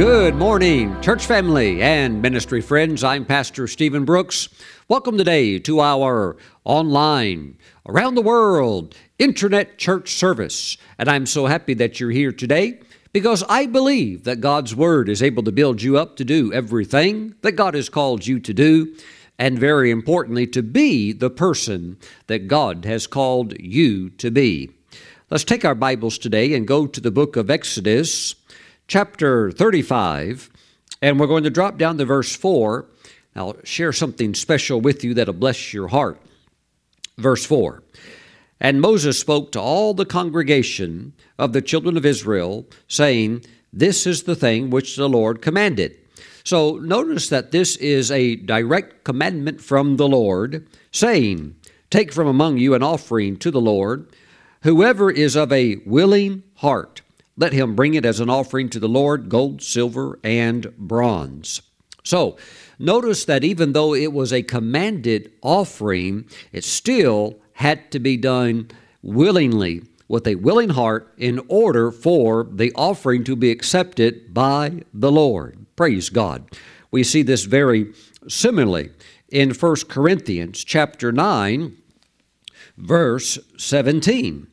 Good morning, church family and ministry friends. I'm Pastor Stephen Brooks. Welcome today to our online, around the world, internet church service. And I'm so happy that you're here today because I believe that God's Word is able to build you up to do everything that God has called you to do, and very importantly, to be the person that God has called you to be. Let's take our Bibles today and go to the book of Exodus, chapter 35, and we're going to drop down to verse 4. I'll share something special with you that'll bless your heart. Verse 4, "And Moses spoke to all the congregation of the children of Israel, saying, This is the thing which the Lord commanded." So notice that this is a direct commandment from the Lord, saying, "Take from among you an offering to the Lord. Whoever is of a willing heart, let him bring it as an offering to the Lord, gold, silver, and bronze." So notice that even though it was a commanded offering, it still had to be done willingly, with a willing heart, in order for the offering to be accepted by the Lord. Praise God. We see this very similarly in 1 Corinthians chapter 9, verse 17,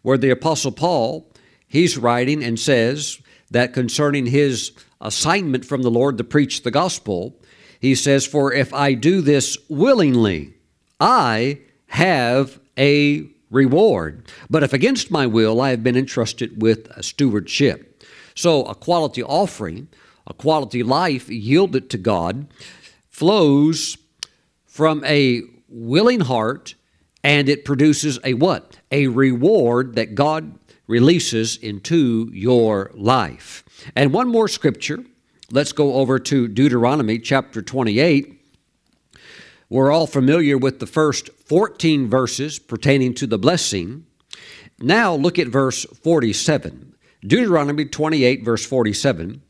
where the Apostle Paul, he's writing and says that concerning his assignment from the Lord to preach the gospel, he says, "For if I do this willingly, I have a reward. But if against my will, I have been entrusted with a stewardship." So a quality offering, a quality life yielded to God, flows from a willing heart, and it produces a what? A reward that God releases into your life. And one more scripture. Let's go over to Deuteronomy chapter 28. We're all familiar with the first 14 verses pertaining to the blessing. Now look at verse 47. Deuteronomy 28, verse 47.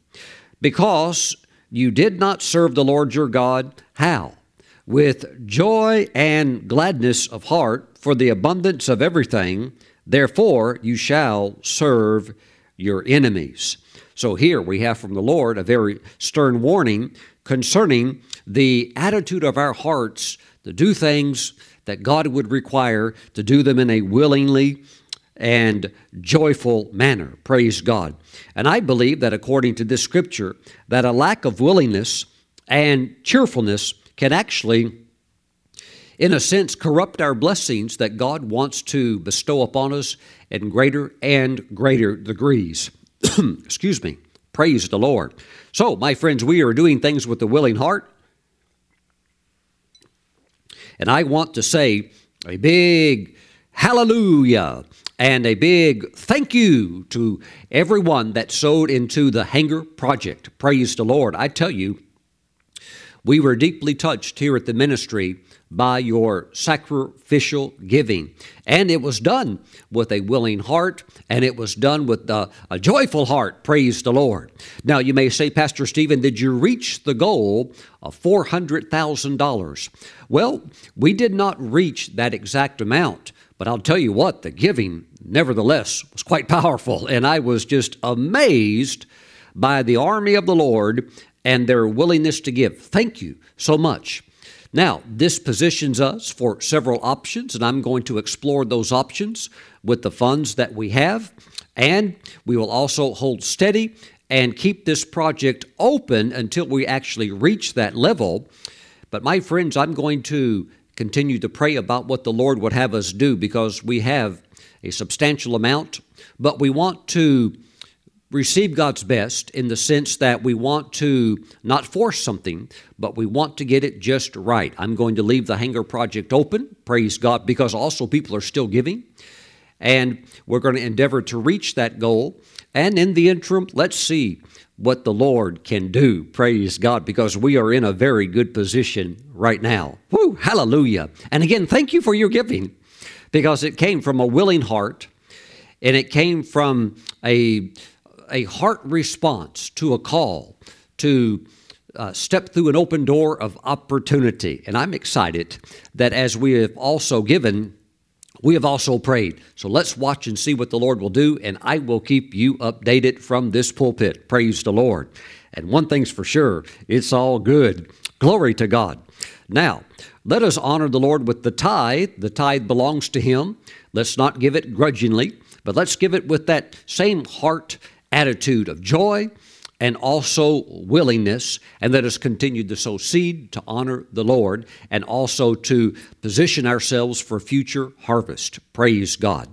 "Because you did not serve the Lord your God," how? "With joy and gladness of heart for the abundance of everything, therefore you shall serve your enemies." So here we have from the Lord a very stern warning concerning the attitude of our hearts to do things that God would require, to do them in a willingly and joyful manner. Praise God. And I believe that according to this scripture, that a lack of willingness and cheerfulness can actually, in a sense, corrupt our blessings that God wants to bestow upon us in greater and greater degrees. Excuse me. Praise the Lord. So, my friends, we are doing things with a willing heart. And I want to say a big hallelujah and a big thank you to everyone that sowed into the Hangar Project. Praise the Lord. I tell you, we were deeply touched here at the ministry by your sacrificial giving. And it was done with a willing heart, and it was done with a joyful heart. Praise the Lord. Now, you may say, "Pastor Stephen, did you reach the goal of $400,000? Well, we did not reach that exact amount. But I'll tell you what, the giving, nevertheless, was quite powerful. And I was just amazed by the army of the Lord and their willingness to give. Thank you so much. Now, this positions us for several options, and I'm going to explore those options with the funds that we have. And we will also hold steady and keep this project open until we actually reach that level. But my friends, I'm going to continue to pray about what the Lord would have us do, because we have a substantial amount, but we want to receive God's best in the sense that we want to not force something, but we want to get it just right. I'm going to leave the Hangar Project open, praise God, because also people are still giving, and we're going to endeavor to reach that goal. And in the interim, let's see what the Lord can do, praise God, because we are in a very good position right now. Woo, hallelujah. And again, thank you for your giving, because it came from a willing heart, and it came from a heart response to a call to step through an open door of opportunity. And I'm excited that as we have also given, we have also prayed. So let's watch and see what the Lord will do, and I will keep you updated from this pulpit. Praise the Lord. And one thing's for sure, it's all good. Glory to God. Now, let us honor the Lord with the tithe. The tithe belongs to Him. Let's not give it grudgingly, but let's give it with that same heart attitude of joy and also willingness, and let us continue to sow seed to honor the Lord and also to position ourselves for future harvest. Praise God.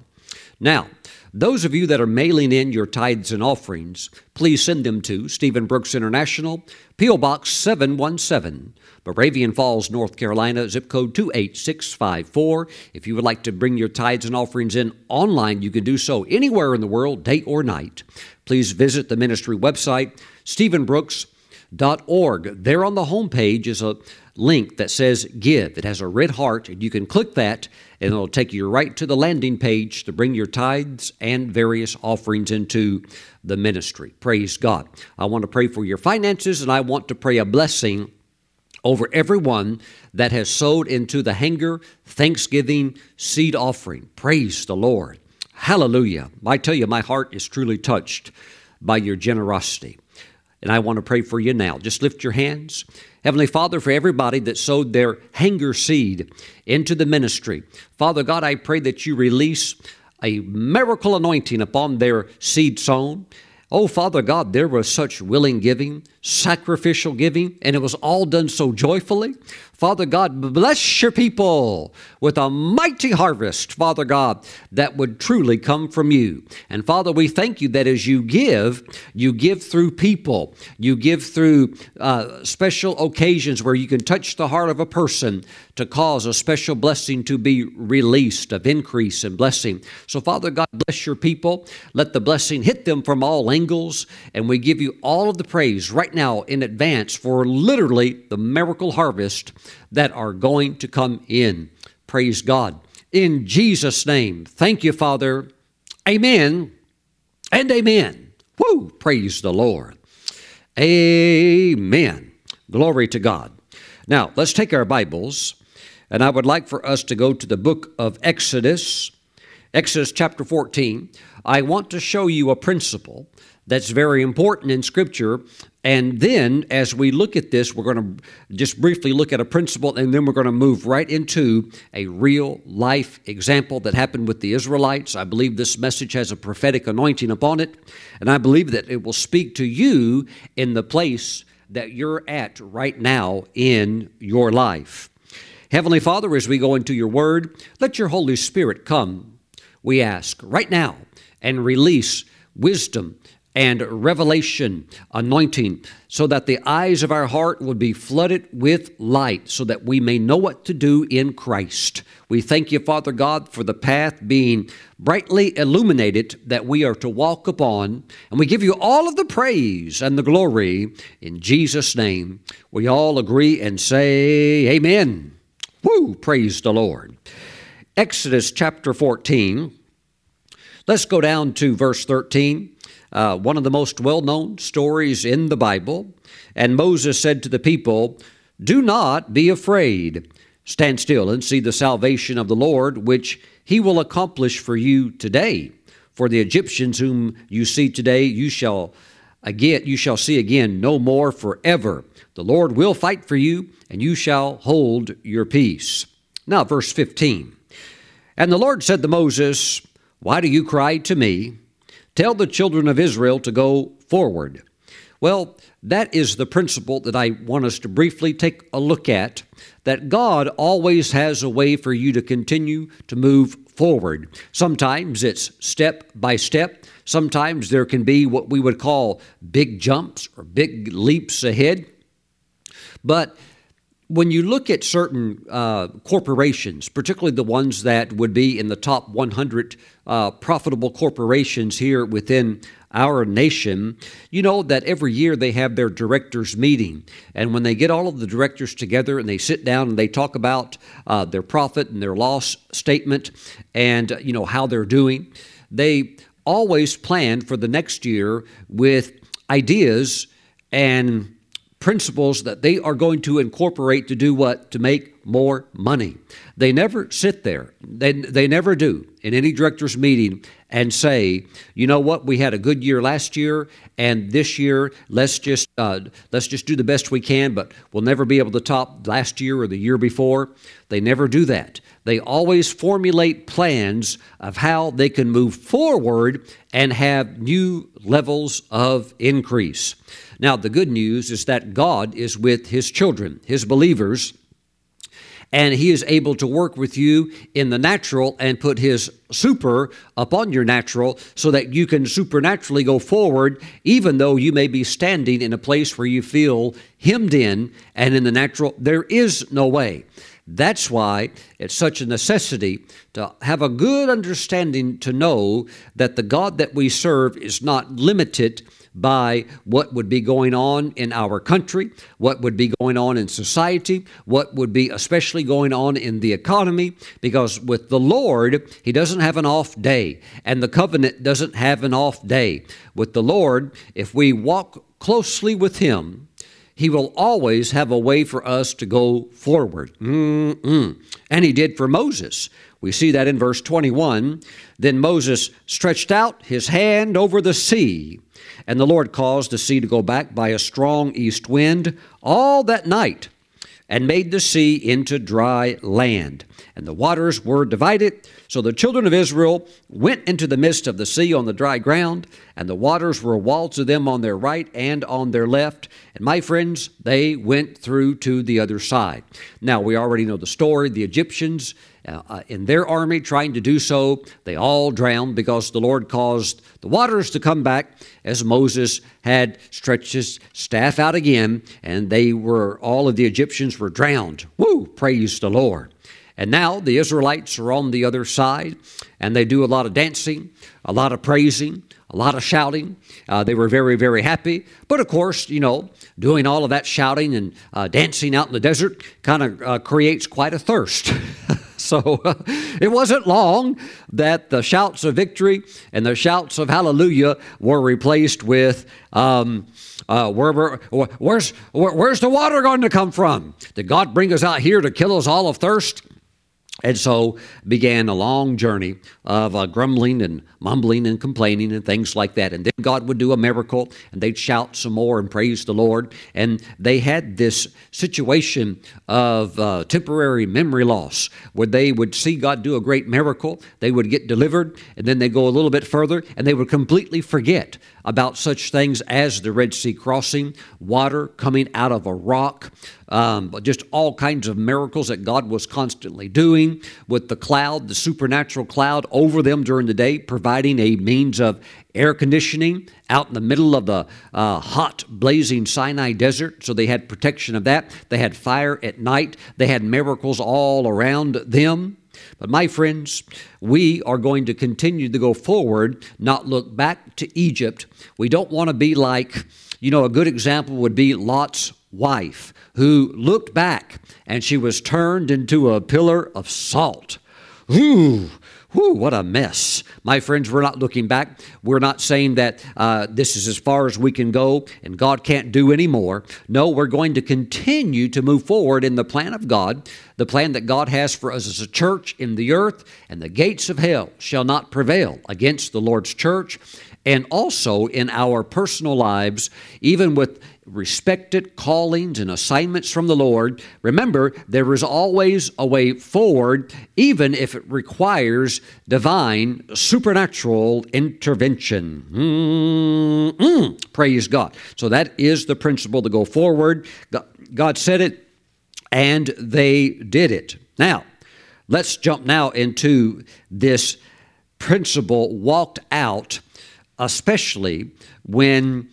Now, those of you that are mailing in your tithes and offerings, please send them to Stephen Brooks International, P.O. Box 717, Moravian Falls, North Carolina, zip code 28654. If you would like to bring your tithes and offerings in online, you can do so anywhere in the world, day or night. Please visit the ministry website, stephenbrooks.org. There on the homepage is a link that says Give. It has a red heart, and you can click that, and it'll take you right to the landing page to bring your tithes and various offerings into the ministry. Praise God. I want to pray for your finances, and I want to pray a blessing over everyone that has sowed into the Hanger Thanksgiving seed offering. Praise the Lord. Hallelujah. I tell you, my heart is truly touched by your generosity. And I want to pray for you now. Just lift your hands. Heavenly Father, for everybody that sowed their Hanger seed into the ministry, Father God, I pray that you release a miracle anointing upon their seed sown. Oh, Father God, there was such willing giving, sacrificial giving, and it was all done so joyfully. Father God, bless your people with a mighty harvest, Father God, that would truly come from you. And Father, we thank you that as you give through people. You give through special occasions where you can touch the heart of a person to cause a special blessing to be released, of increase and blessing. So, Father God, bless your people. Let the blessing hit them from all angles. And we give you all of the praise right now in advance for literally the miracle harvest that are going to come in. Praise God. In Jesus' name, thank you, Father. Amen and amen. Woo! Praise the Lord. Amen. Glory to God. Now, let's take our Bibles, and I would like for us to go to the book of Exodus. Exodus chapter 14, I want to show you a principle that's very important in Scripture, and then as we look at this, we're going to just briefly look at a principle, and then we're going to move right into a real-life example that happened with the Israelites. I believe this message has a prophetic anointing upon it, and I believe that it will speak to you in the place that you're at right now in your life. Heavenly Father, as we go into your Word, let your Holy Spirit come, we ask right now, and release wisdom and revelation anointing so that the eyes of our heart will be flooded with light so that we may know what to do in Christ. We thank you, Father God, for the path being brightly illuminated that we are to walk upon. And we give you all of the praise and the glory in Jesus' name. We all agree and say amen. Woo! Praise the Lord. Exodus chapter 14, let's go down to verse 13, one of the most well-known stories in the Bible. And Moses said to the people, "Do not be afraid. Stand still and see the salvation of the Lord, which he will accomplish for you today. For the Egyptians whom you see today, you shall see again no more forever. The Lord will fight for you, and you shall hold your peace." Now, verse 15. And the Lord said to Moses, "Why do you cry to me? Tell the children of Israel to go forward." Well, that is the principle that I want us to briefly take a look at, that God always has a way for you to continue to move forward. Sometimes it's step by step. Sometimes there can be what we would call big jumps or big leaps ahead. But when you look at certain corporations, particularly the ones that would be in the top 100 profitable corporations here within our nation, you know that every year they have their directors meeting. And when they get all of the directors together and they sit down and they talk about their profit and their loss statement and, you know, how they're doing, they always plan for the next year with ideas and principles that they are going to incorporate to do what? To make more money. They never sit there. They never do in any director's meeting and say, you know what, we had a good year last year, and this year let's just do the best we can, but we'll never be able to top last year or the year before. They never do that. They always formulate plans of how they can move forward and have new levels of increase. Now, the good news is that God is with His children, His believers, and He is able to work with you in the natural and put His super upon your natural so that you can supernaturally go forward, even though you may be standing in a place where you feel hemmed in, and in the natural, there is no way. That's why it's such a necessity to have a good understanding, to know that the God that we serve is not limited by what would be going on in our country, what would be going on in society, what would be especially going on in the economy, because with the Lord, He doesn't have an off day, and the covenant doesn't have an off day. With the Lord, if we walk closely with Him, He will always have a way for us to go forward. And He did for Moses. We see that in verse 21. Then Moses stretched out his hand over the sea, and the Lord caused the sea to go back by a strong east wind all that night, and made the sea into dry land. And the waters were divided. So the children of Israel went into the midst of the sea on the dry ground, and the waters were a wall to them on their right and on their left. And my friends, they went through to the other side. Now, we already know the story. The Egyptians in their army trying to do so, they all drowned because the Lord caused the waters to come back as Moses had stretched his staff out again, and all of the Egyptians were drowned. Woo! Praise the Lord. And now the Israelites are on the other side, and they do a lot of dancing, a lot of praising, a lot of shouting. They were very, very happy. But of course, you know, doing all of that shouting and dancing out in the desert kind of creates quite a thirst. So it wasn't long that the shouts of victory and the shouts of hallelujah were replaced with, where's the water going to come from? Did God bring us out here to kill us all of thirst? And so began a long journey of grumbling and mumbling and complaining and things like that. And then God would do a miracle, and they'd shout some more and praise the Lord. And they had this situation of temporary memory loss, where they would see God do a great miracle, they would get delivered, and then they go a little bit further, and they would completely forget about such things as the Red Sea crossing, water coming out of a rock, just all kinds of miracles that God was constantly doing, with the cloud, the supernatural cloud over them during the day, providing a means of air conditioning out in the middle of the hot, blazing Sinai desert. So they had protection of that. They had fire at night. They had miracles all around them. But my friends, we are going to continue to go forward, not look back to Egypt. We don't want to be like, you know, a good example would be Lot's wife, who looked back and she was turned into a pillar of salt. Ooh, what a mess. My friends, we're not looking back. We're not saying that this is as far as we can go and God can't do any more. No, we're going to continue to move forward in the plan of God, the plan that God has for us as a church in the earth, and the gates of hell shall not prevail against the Lord's church. And also in our personal lives, even with respected callings and assignments from the Lord, remember, there is always a way forward, even if it requires divine, supernatural intervention. Praise God. So that is the principle to go forward. God said it, and they did it. Now, let's jump now into this principle walked out, especially when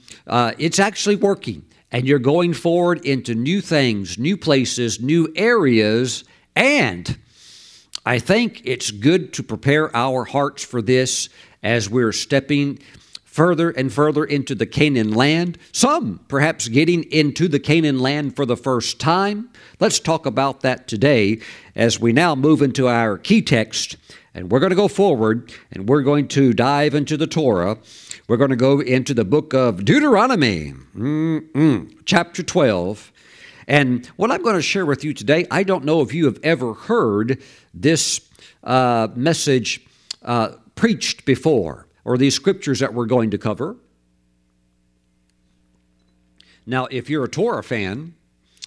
it's actually working and you're going forward into new things, new places, new areas. And I think it's good to prepare our hearts for this as we're stepping further and further into the Canaan land, some perhaps getting into the Canaan land for the first time. Let's talk about that today as we now move into our key text And we're going to go forward, and we're going to dive into the Torah. We're going to go into the book of Deuteronomy, chapter 12. And what I'm going to share with you today, I don't know if you have ever heard this message preached before, or these scriptures that we're going to cover. Now, if you're a Torah fan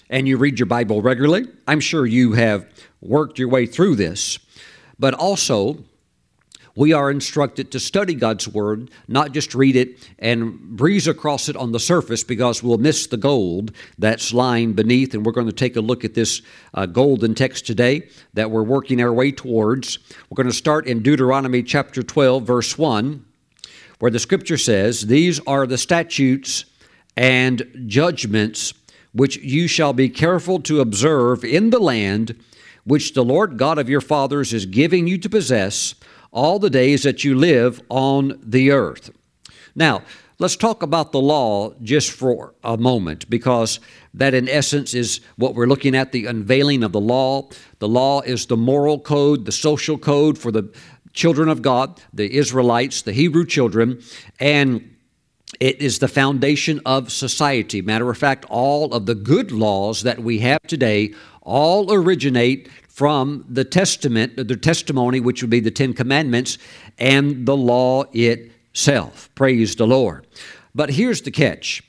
and you read your Bible regularly, I'm sure you have worked your way through this. But also, we are instructed to study God's Word, not just read it and breeze across it on the surface, because we'll miss the gold that's lying beneath. And we're going to take a look at this golden text today that we're working our way towards. We're going to start in Deuteronomy chapter 12, verse 1, where the Scripture says, "These are the statutes and judgments which you shall be careful to observe in the land which the Lord God of your fathers is giving you to possess all the days that you live on the earth." Now, let's talk about the law just for a moment, because that in essence is what we're looking at, the unveiling of the law. The law is the moral code, the social code for the children of God, the Israelites, the Hebrew children, and it is the foundation of society. Matter of fact, all of the good laws that we have today all originate from the testament, the testimony, which would be the Ten Commandments, and the law itself. Praise the Lord. But here's the catch.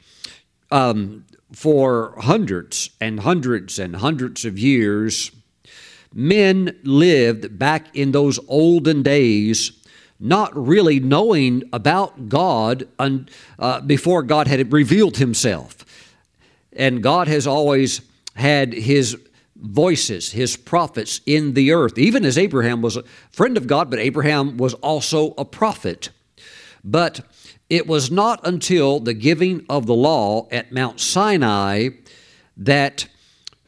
For hundreds and hundreds and hundreds of years, men lived back in those olden days not really knowing about God before God had revealed himself. And God has always had his voices, his prophets in the earth, even as Abraham was a friend of God, but Abraham was also a prophet. But it was not until the giving of the law at Mount Sinai that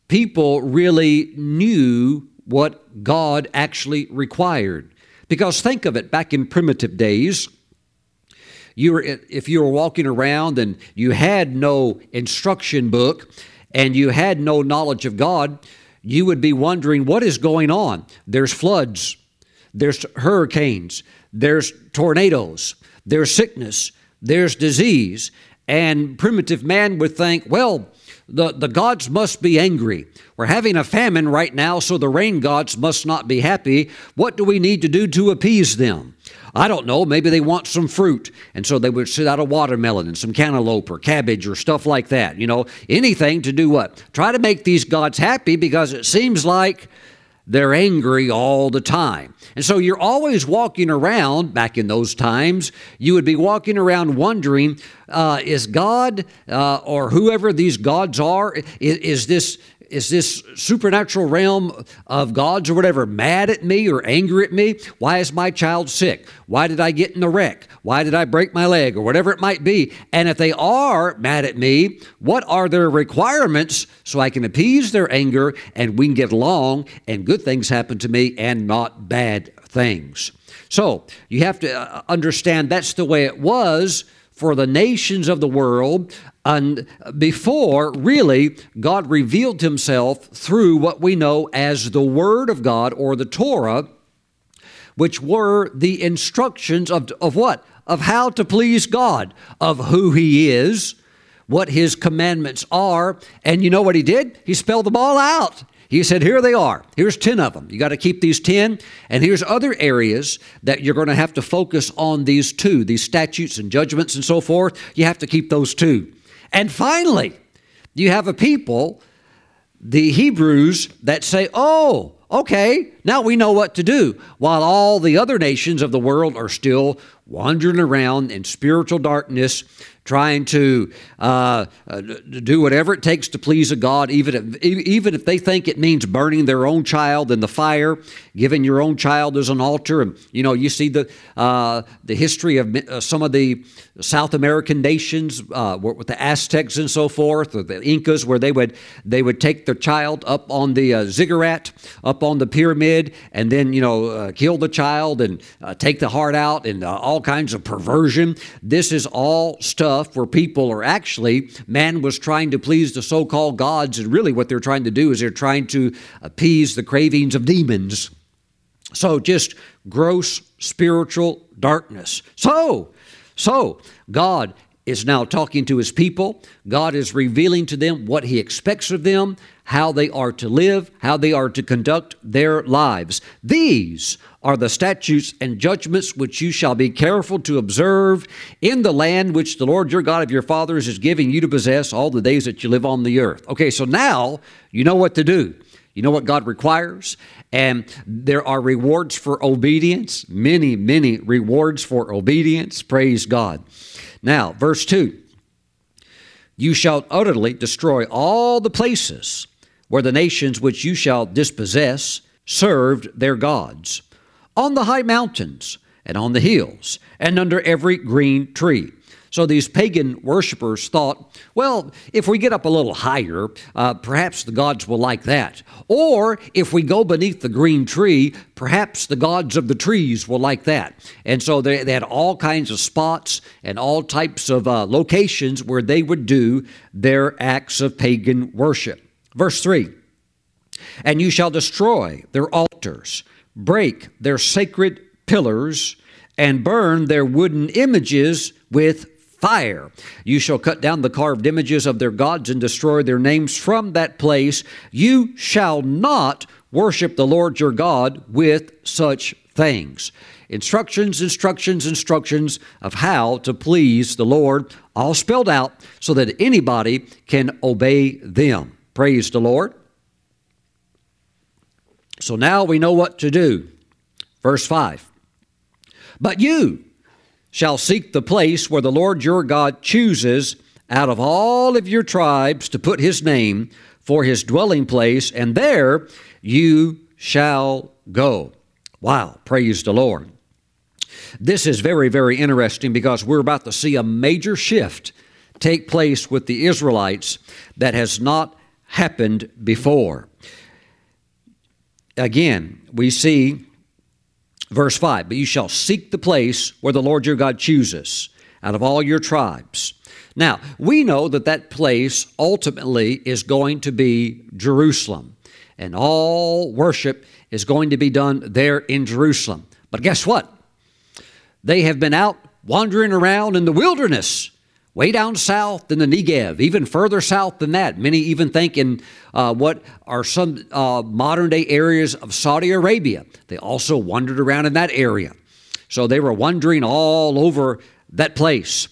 people really knew what God actually required. Because think of it, back in primitive days, if you were walking around and you had no instruction book and you had no knowledge of God, you would be wondering, what is going on? There's floods, there's hurricanes, there's tornadoes, there's sickness, there's disease. And primitive man would think, well, the gods must be angry. We're having a famine right now, so the rain gods must not be happy. What do we need to do to appease them? I don't know. Maybe they want some fruit. And so they would sit out a watermelon and some cantaloupe or cabbage or stuff like that. You know, anything to do what? Try to make these gods happy, because it seems like they're angry all the time. And so you're always walking around, back in those times, you would be walking around wondering, is God or whoever these gods are, is this supernatural realm of gods or whatever mad at me or angry at me? Why is my child sick? Why did I get in a wreck? Why did I break my leg or whatever it might be? And if they are mad at me, what are their requirements so I can appease their anger and we can get along and good things happen to me and not bad things? So you have to understand that's the way it was for the nations of the world, and before really God revealed himself through what we know as the Word of God or the Torah, which were the instructions of what? Of how to please God, of who he is, what his commandments are. And you know what he did? He spelled them all out. He said, here they are. Here's 10 of them. You got to keep these 10. And here's other areas that you're going to have to focus on, these two, these statutes and judgments and so forth. You have to keep those two. And finally, you have a people, the Hebrews, that say, oh, okay, now we know what to do, while all the other nations of the world are still wandering around in spiritual darkness, trying to do whatever it takes to please a God, even if they think it means burning their own child in the fire, giving your own child as an altar. And you know, you see the history of some of the South American nations with the Aztecs and so forth, or the Incas, where they would take their child up on the ziggurat, up on the pyramid, and then, you know, kill the child and take the heart out and all kinds of perversion. This is all stuff where people are actually, man was trying to please the so-called gods, and really what they're trying to do is they're trying to appease the cravings of demons. So just gross spiritual darkness. So God is now talking to his people. God is revealing to them what he expects of them, how they are to live, how they are to conduct their lives. These are the statutes and judgments which you shall be careful to observe in the land which the Lord your God of your fathers is giving you to possess all the days that you live on the earth. Okay, so now you know what to do. You know what God requires, and there are rewards for obedience, many, many rewards for obedience. Praise God. Now, verse 2, you shall utterly destroy all the places where the nations which you shall dispossess served their gods, on the high mountains and on the hills and under every green tree. So these pagan worshipers thought, well, if we get up a little higher, perhaps the gods will like that. Or if we go beneath the green tree, perhaps the gods of the trees will like that. And so they had all kinds of spots and all types of locations where they would do their acts of pagan worship. Verse 3, and you shall destroy their altars, break their sacred pillars, and burn their wooden images with fire. You shall cut down the carved images of their gods and destroy their names from that place. You shall not worship the Lord your God with such things. Instructions, instructions, instructions of how to please the Lord, all spelled out so that anybody can obey them. Praise the Lord. So now we know what to do. Verse 5. But you shall seek the place where the Lord your God chooses out of all of your tribes to put his name for his dwelling place, and there you shall go. Wow, praise the Lord. This is very, very interesting because we're about to see a major shift take place with the Israelites that has not happened before. Again, we see verse 5, but you shall seek the place where the Lord your God chooses out of all your tribes. Now, we know that that place ultimately is going to be Jerusalem, and all worship is going to be done there in Jerusalem. But guess what? They have been out wandering around in the wilderness, way down south in the Negev, even further south than that. Many even think in what are some modern-day areas of Saudi Arabia. They also wandered around in that area. So they were wandering all over that place.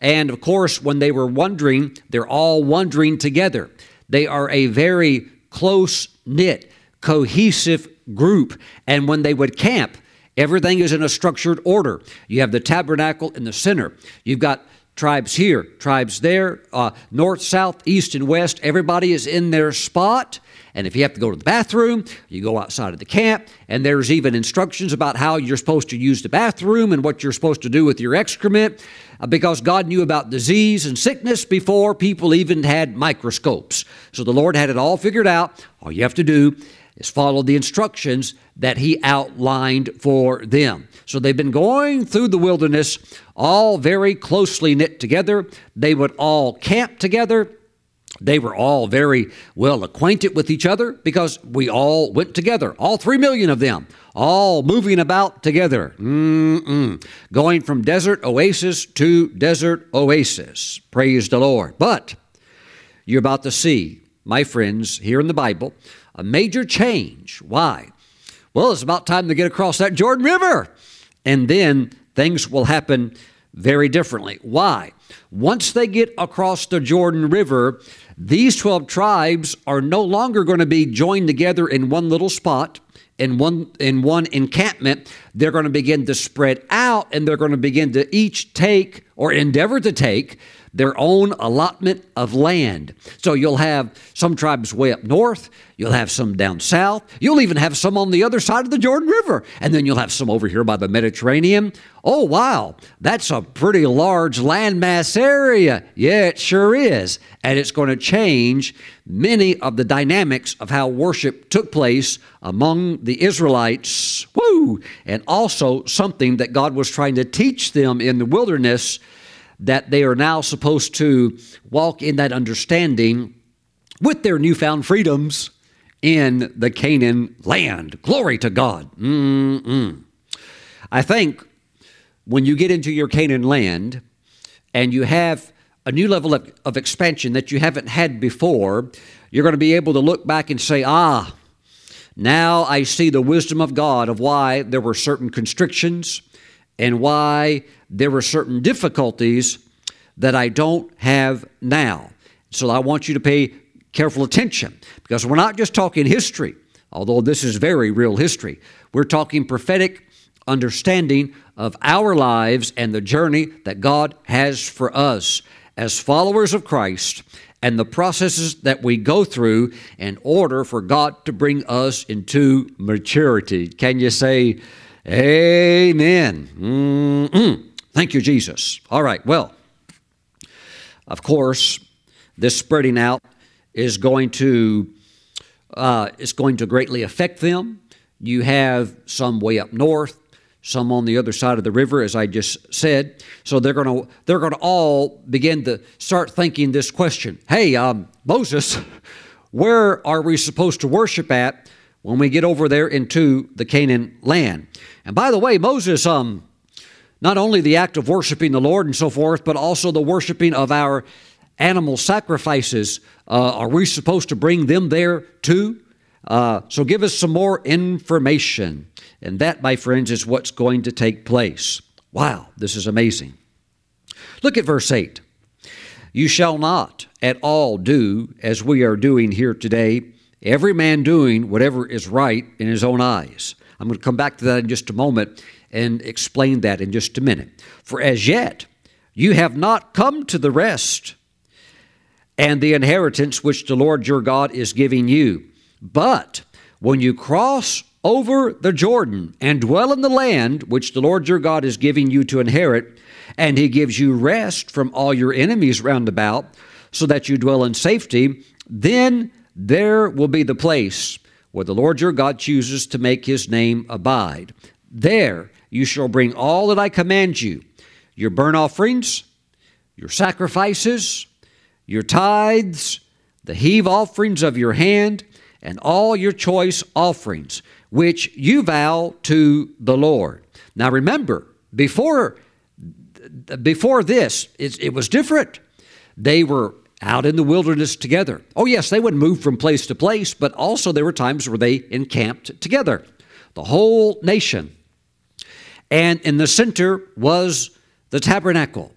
And, of course, when they were wandering, they're all wandering together. They are a very close-knit, cohesive group. And when they would camp, everything is in a structured order. You have the tabernacle in the center. You've got tribes here, tribes there, north, south, east, and west. Everybody is in their spot. And if you have to go to the bathroom, you go outside of the camp. And there's even instructions about how you're supposed to use the bathroom and what you're supposed to do with your excrement, because God knew about disease and sickness before people even had microscopes. So the Lord had it all figured out. All you have to do is follow the instructions that he outlined for them. So they've been going through the wilderness, all very closely knit together. They would all camp together. They were all very well acquainted with each other because we all went together, all 3 million of them, all moving about together, going from desert oasis to desert oasis. Praise the Lord. But you're about to see, my friends, here in the Bible, a major change. Why? Well, it's about time to get across that Jordan River. And then things will happen very differently. Why? Once they get across the Jordan River, these 12 tribes are no longer going to be joined together in one little spot, in one encampment. They're going to begin to spread out, and they're going to begin to each take or endeavor to take their own allotment of land. So you'll have some tribes way up north. You'll have some down south. You'll even have some on the other side of the Jordan River. And then you'll have some over here by the Mediterranean. Oh, wow. That's a pretty large landmass area. Yeah, it sure is. And it's going to change many of the dynamics of how worship took place among the Israelites. Woo! And also something that God was trying to teach them in the wilderness, that they are now supposed to walk in that understanding with their newfound freedoms in the Canaan land. Glory to God. I think when you get into your Canaan land and you have a new level of expansion that you haven't had before, you're going to be able to look back and say, ah, now I see the wisdom of God of why there were certain constrictions and why there were certain difficulties that I don't have now. So I want you to pay careful attention, because we're not just talking history, although this is very real history. We're talking prophetic understanding of our lives and the journey that God has for us as followers of Christ, and the processes that we go through in order for God to bring us into maturity. Can you say amen? Thank you, Jesus. All right, well, of course, this spreading out is going to greatly affect them. You have some way up north, some on the other side of the river, as I just said. So they're going to all begin to start thinking this question: hey, Moses, where are we supposed to worship at when we get over there into the Canaan land? And by the way, Moses, not only the act of worshiping the Lord and so forth, but also the worshiping of our animal sacrifices. Are we supposed to bring them there too? So give us some more information. And that, my friends, is what's going to take place. Wow, this is amazing. Look at verse 8. You shall not at all do as we are doing here today, every man doing whatever is right in his own eyes. I'm going to come back to that in just a moment and explain that in just a minute. For as yet, you have not come to the rest and the inheritance which the Lord your God is giving you. But when you cross over the Jordan and dwell in the land which the Lord your God is giving you to inherit, and he gives you rest from all your enemies round about, so that you dwell in safety, then there will be the place where the Lord your God chooses to make his name abide. There you shall bring all that I command you, your burnt offerings, your sacrifices, your tithes, the heave offerings of your hand, and all your choice offerings, which you vow to the Lord. Now remember, before this, it was different. They were out in the wilderness together. Oh yes, they would move from place to place, but also there were times where they encamped together, the whole nation. And in the center was the tabernacle.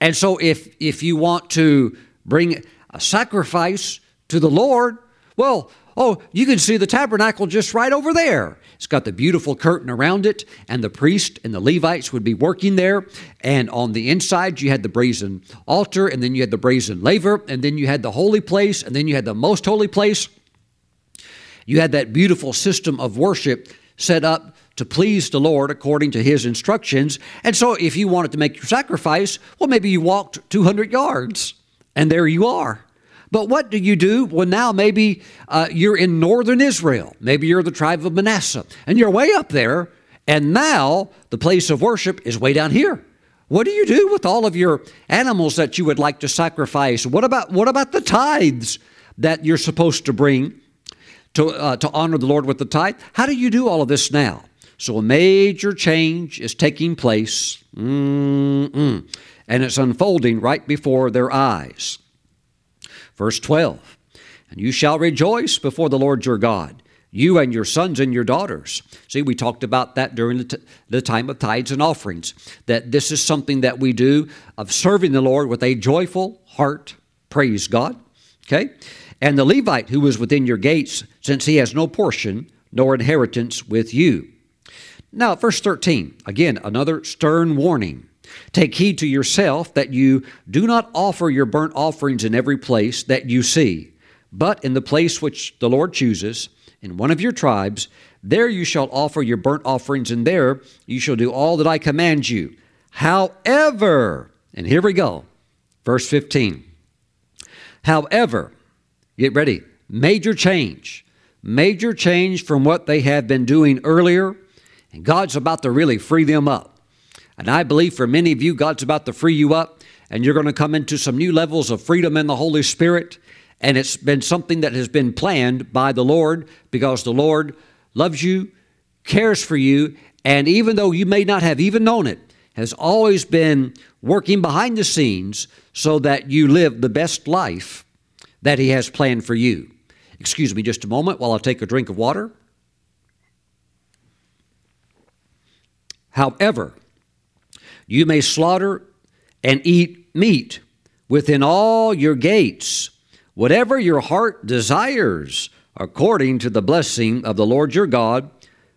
And so if you want to bring a sacrifice to the Lord, well, oh, you can see the tabernacle just right over there. It's got the beautiful curtain around it, and the priest and the Levites would be working there. And on the inside, you had the brazen altar, and then you had the brazen laver, and then you had the holy place, and then you had the most holy place. You had that beautiful system of worship set up to please the Lord according to his instructions. And so if you wanted to make your sacrifice, well, maybe you walked 200 yards, and there you are. But what do you do when now maybe you're in northern Israel? Maybe you're the tribe of Manasseh, and you're way up there, and now the place of worship is way down here. What do you do with all of your animals that you would like to sacrifice? What about the tithes that you're supposed to bring to honor the Lord with the tithe? How do you do all of this now? So a major change is taking place, and it's unfolding right before their eyes. Verse 12, and you shall rejoice before the Lord your God, you and your sons and your daughters. See, we talked about that during the time of tithes and offerings, that this is something that we do of serving the Lord with a joyful heart. Praise God. Okay. And the Levite who is within your gates, since he has no portion nor inheritance with you. Now, verse 13, again, another stern warning. Take heed to yourself that you do not offer your burnt offerings in every place that you see, but in the place which the Lord chooses, in one of your tribes, there you shall offer your burnt offerings, and there you shall do all that I command you. However, and here we go, verse 15. However, get ready, major change from what they have been doing earlier, and God's about to really free them up. And I believe for many of you, God's about to free you up, and you're going to come into some new levels of freedom in the Holy Spirit, And it's been something that has been planned by the Lord, because the Lord loves you, cares for you, and even though you may not have even known it, has always been working behind the scenes so that you live the best life that He has planned for you. Excuse me just a moment while I take a drink of water. However, you may slaughter and eat meat within all your gates, whatever your heart desires, according to the blessing of the Lord your God,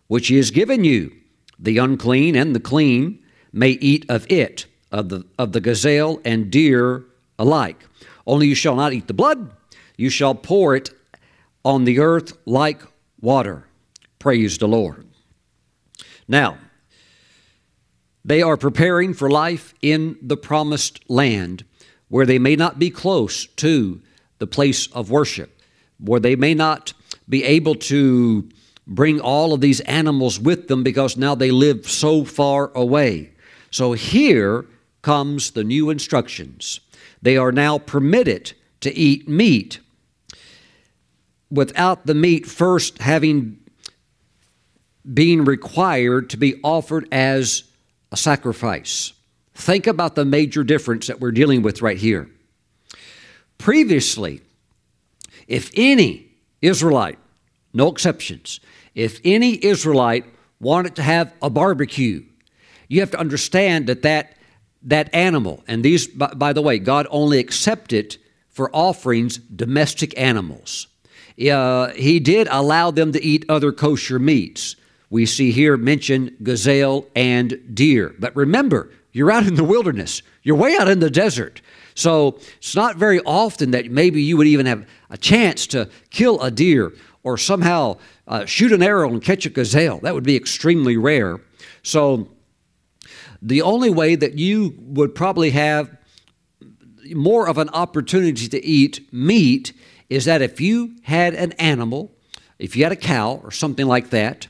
which He has given you. The unclean and the clean may eat of it, of the gazelle and deer alike. Only you shall not eat the blood. You shall pour it on the earth like water. Praise the Lord. Now, they are preparing for life in the promised land, where they may not be close to the place of worship, where they may not be able to bring all of these animals with them because now they live so far away. So here comes the new instructions. They are now permitted to eat meat without the meat first being required to be offered as a sacrifice. Think about the major difference that we're dealing with right here. Previously, if any Israelite, no exceptions, if any Israelite wanted to have a barbecue, you have to understand that animal, and these, by the way, God only accepted for offerings domestic animals. He did allow them to eat other kosher meats. We see here mentioned gazelle and deer. But remember, you're out in the wilderness. You're way out in the desert. So it's not very often that maybe you would even have a chance to kill a deer or somehow shoot an arrow and catch a gazelle. That would be extremely rare. So the only way that you would probably have more of an opportunity to eat meat is that if you had an animal, if you had a cow or something like that,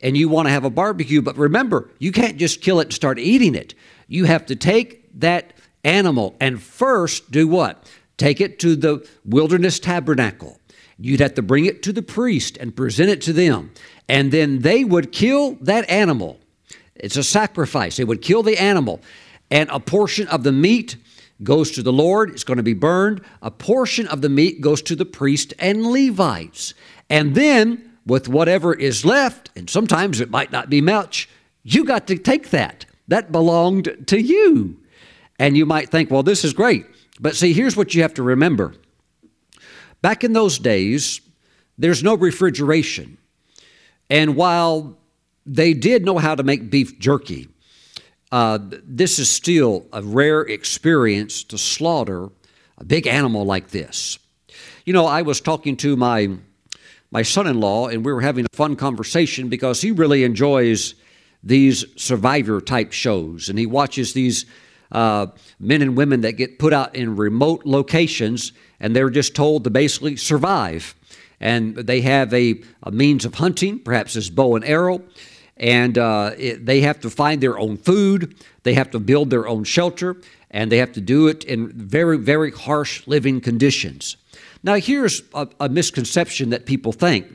and you want to have a barbecue, but remember, you can't just kill it and start eating it. You have to take that animal and first do what? Take it to the wilderness tabernacle. You'd have to bring it to the priest and present it to them. And then they would kill that animal. It's a sacrifice. They would kill the animal. And a portion of the meat goes to the Lord. It's going to be burned. A portion of the meat goes to the priest and Levites. And then with whatever is left, and sometimes it might not be much, you got to take that. That belonged to you. And you might think, well, this is great. But see, here's what you have to remember. Back in those days, there's no refrigeration. And while they did know how to make beef jerky, this is still a rare experience to slaughter a big animal like this. You know, I was talking to my son-in-law, and we were having a fun conversation because he really enjoys these Survivor-type shows, and he watches these men and women that get put out in remote locations, and they're just told to basically survive. And they have a means of hunting, perhaps it's bow and arrow, and they have to find their own food, they have to build their own shelter, and they have to do it in very, very harsh living conditions. Now, here's a misconception that people think.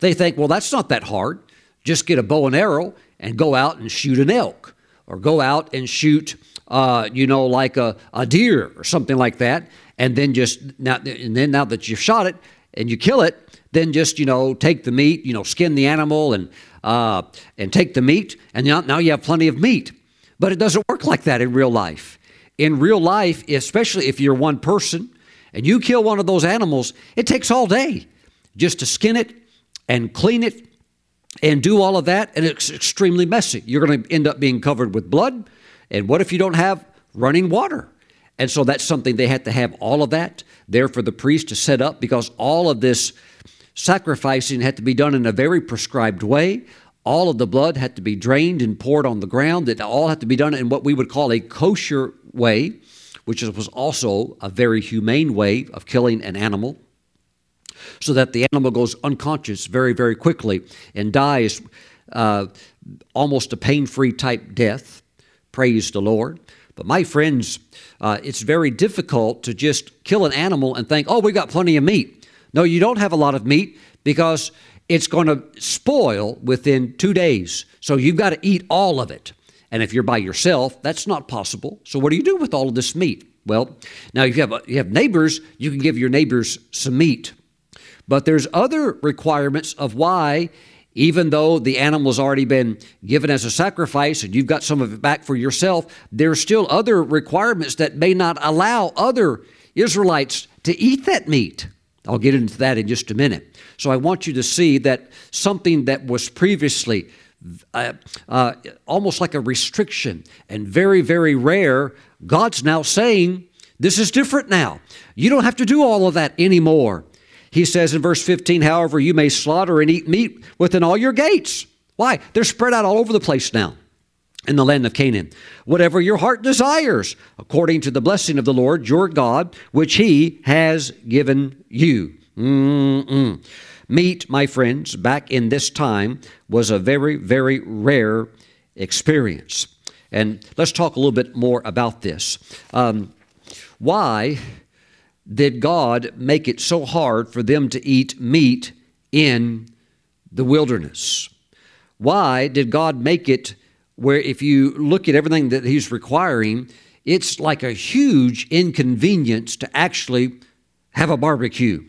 They think, well, that's not that hard. Just get a bow and arrow and go out and shoot an elk, or go out and shoot, like a deer or something like that. And then now that you've shot it and you kill it, then just, take the meat, skin the animal and take the meat. And now you have plenty of meat. But it doesn't work like that in real life. In real life, especially if you're one person, and you kill one of those animals, it takes all day just to skin it and clean it and do all of that. And it's extremely messy. You're going to end up being covered with blood. And what if you don't have running water? And so that's something they had to have all of that there for the priest to set up, because all of this sacrificing had to be done in a very prescribed way. All of the blood had to be drained and poured on the ground. It all had to be done in what we would call a kosher way, which was also a very humane way of killing an animal, so that the animal goes unconscious very, very quickly and dies almost a pain-free type death. Praise the Lord. But my friends, it's very difficult to just kill an animal and think, oh, we've got plenty of meat. No, you don't have a lot of meat because it's going to spoil within 2 days. So you've got to eat all of it. And if you're by yourself, that's not possible. So what do you do with all of this meat? Well, now if you have neighbors, you can give your neighbors some meat. But there's other requirements of why, even though the animal's already been given as a sacrifice and you've got some of it back for yourself, there's still other requirements that may not allow other Israelites to eat that meat. I'll get into that in just a minute. So I want you to see that something that was previously almost like a restriction and very, very rare, God's now saying, this is different now. You don't have to do all of that anymore. He says in verse 15, however, you may slaughter and eat meat within all your gates. Why? They're spread out all over the place now in the land of Canaan. Whatever your heart desires, according to the blessing of the Lord, your God, which he has given you. Meat, my friends, back in this time was a very, very rare experience. And let's talk a little bit more about this. Why did God make it so hard for them to eat meat in the wilderness? Why did God make it where if you look at everything that he's requiring, it's like a huge inconvenience to actually have a barbecue?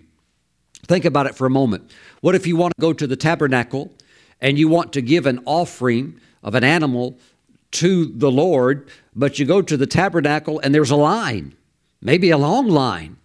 Think about it for a moment. What if you want to go to the tabernacle and you want to give an offering of an animal to the Lord, but you go to the tabernacle and there's a line, maybe a long line.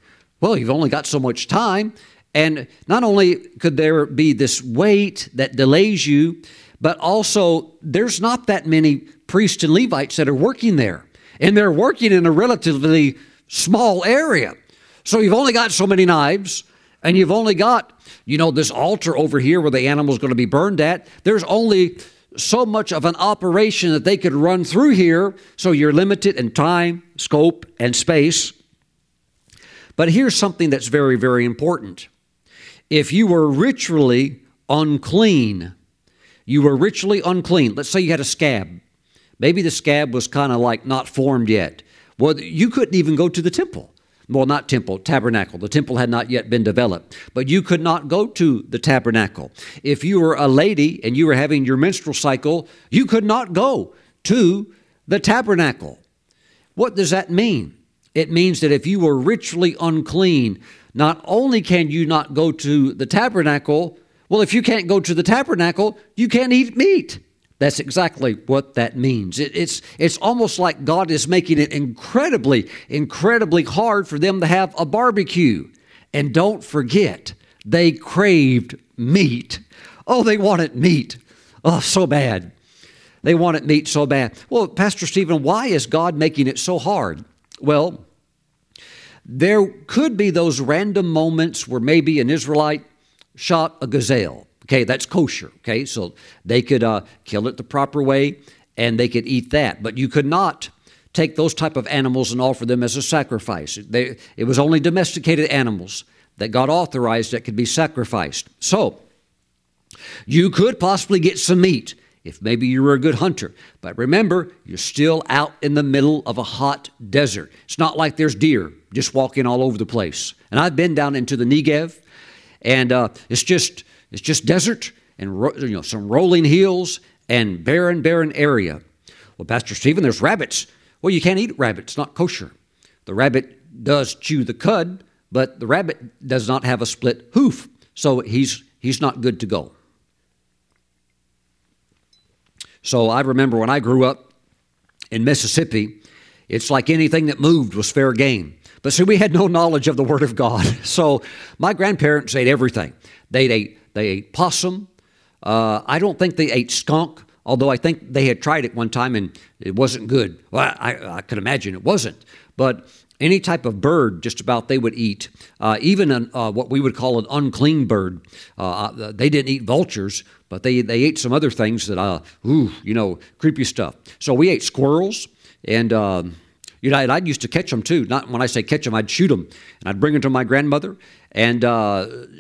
Well, you've only got so much time. And not only could there be this wait that delays you, but also there's not that many priests and Levites that are working there. And they're working in a relatively small area. So you've only got so many knives and you've only got, this altar over here where the animal's going to be burned at. There's only so much of an operation that they could run through here. So you're limited in time, scope, and space. But here's something that's very, very important. If you were ritually unclean, let's say you had a scab. Maybe the scab was kind of like not formed yet. Well, you couldn't even go to the temple. Well, not temple, tabernacle. The temple had not yet been developed, but you could not go to the tabernacle. If you were a lady and you were having your menstrual cycle, you could not go to the tabernacle. What does that mean? It means that if you were ritually unclean, not only can you not go to the tabernacle, well, if you can't go to the tabernacle, you can't eat meat. That's exactly what that means. It's almost like God is making it incredibly, incredibly hard for them to have a barbecue. And don't forget, they craved meat. Oh, they wanted meat. Oh, so bad. They wanted meat so bad. Well, Pastor Stephen, why is God making it so hard? Well, there could be those random moments where maybe an Israelite shot a gazelle. Okay, that's kosher. Okay, so they could kill it the proper way and they could eat that. But you could not take those type of animals and offer them as a sacrifice. It was only domesticated animals that God authorized that could be sacrificed. So you could possibly get some meat if maybe you were a good hunter. But remember, you're still out in the middle of a hot desert. It's not like there's deer just walking all over the place. And I've been down into the Negev, and it's just desert and some rolling hills and barren area. Well, Pastor Stephen, there's rabbits. Well, you can't eat rabbits. It's not kosher. The rabbit does chew the cud, but the rabbit does not have a split hoof, so he's not good to go. So I remember when I grew up in Mississippi, it's like anything that moved was fair game. But see, we had no knowledge of the Word of God. So my grandparents ate everything. They ate possum. I don't think they ate skunk, although I think they had tried it one time and it wasn't good. Well, I could imagine it wasn't. But any type of bird, just about, they would eat. Even what we would call an unclean bird. They didn't eat vultures, but they ate some other things that creepy stuff. So we ate squirrels and You know, and I used to catch them too. Not when I say catch them, I'd shoot them. And I'd bring them to my grandmother, and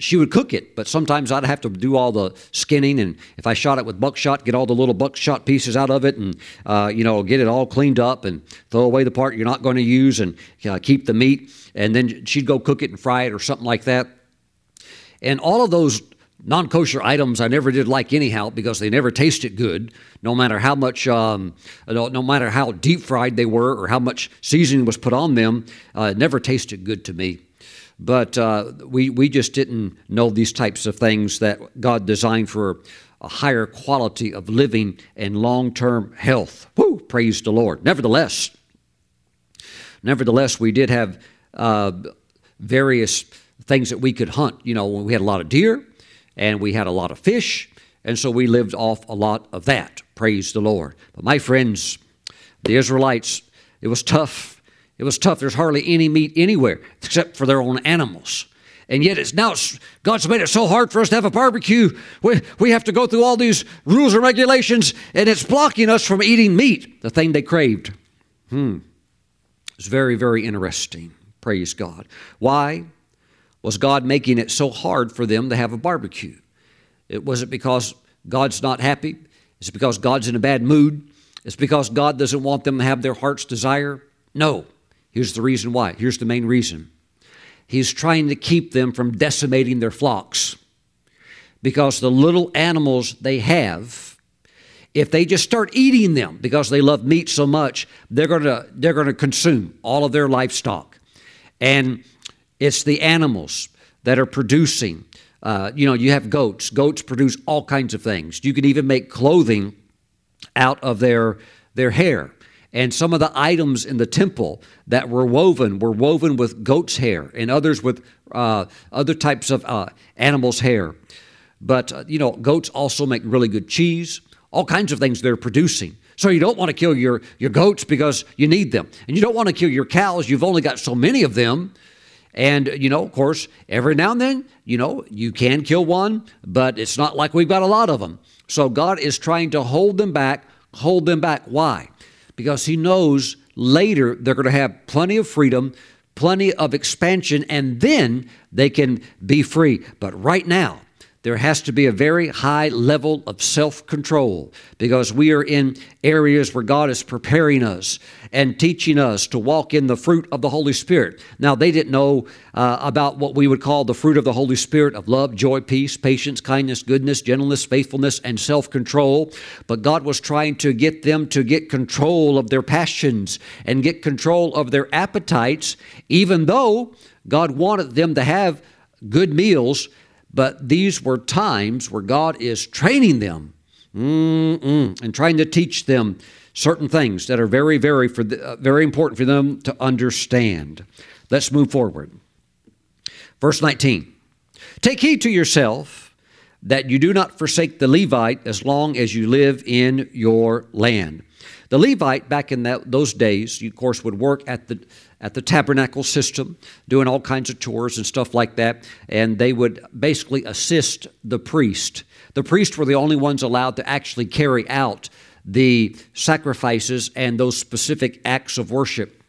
she would cook it. But sometimes I'd have to do all the skinning. And if I shot it with buckshot, get all the little buckshot pieces out of it and, you know, get it all cleaned up and throw away the part you're not going to use and keep the meat. And then she'd go cook it and fry it or something like that. And all of those non-kosher items I never did like anyhow, because they never tasted good, no matter how much, no matter how deep fried they were or how much seasoning was put on them, it never tasted good to me. But we just didn't know these types of things that God designed for a higher quality of living and long-term health. Woo! Praise the Lord. Nevertheless, we did have various things that we could hunt. You know, we had a lot of deer. And we had a lot of fish, and so we lived off a lot of that. Praise the Lord. But my friends, the Israelites, it was tough. It was tough. There's hardly any meat anywhere except for their own animals. And yet God's made it so hard for us to have a barbecue. We have to go through all these rules and regulations, and it's blocking us from eating meat, the thing they craved. It's very, very interesting. Praise God. Why? Was God making it so hard for them to have a barbecue? Was it because God's not happy? Is it because God's in a bad mood? Is it because God doesn't want them to have their heart's desire? No. Here's the reason why. Here's the main reason. He's trying to keep them from decimating their flocks, because the little animals they have, if they just start eating them because they love meat so much, they're going to consume all of their livestock. And it's the animals that are producing. You know, you have goats. Goats produce all kinds of things. You can even make clothing out of their hair. And some of the items in the temple that were woven with goat's hair, and others with other types of animals' hair. But, you know, goats also make really good cheese. All kinds of things they're producing. So you don't want to kill your goats because you need them. And you don't want to kill your cows. You've only got so many of them. And, you know, of course, every now and then, you know, you can kill one, but it's not like we've got a lot of them. So God is trying to hold them back. Why? Because he knows later they're going to have plenty of freedom, plenty of expansion, and then they can be free. But right now, there has to be a very high level of self-control, because we are in areas where God is preparing us and teaching us to walk in the fruit of the Holy Spirit. Now, they didn't know about what we would call the fruit of the Holy Spirit of love, joy, peace, patience, kindness, goodness, gentleness, faithfulness, and self-control. But God was trying to get them to get control of their passions and get control of their appetites, even though God wanted them to have good meals. But these were times where God is training them and trying to teach them certain things that are very, very, very important for them to understand. Let's move forward. Verse 19, take heed to yourself that you do not forsake the Levite as long as you live in your land. The Levite back in those days, you, of course, would work at the tabernacle system, doing all kinds of chores and stuff like that, and they would basically assist the priest. The priests were the only ones allowed to actually carry out the sacrifices and those specific acts of worship.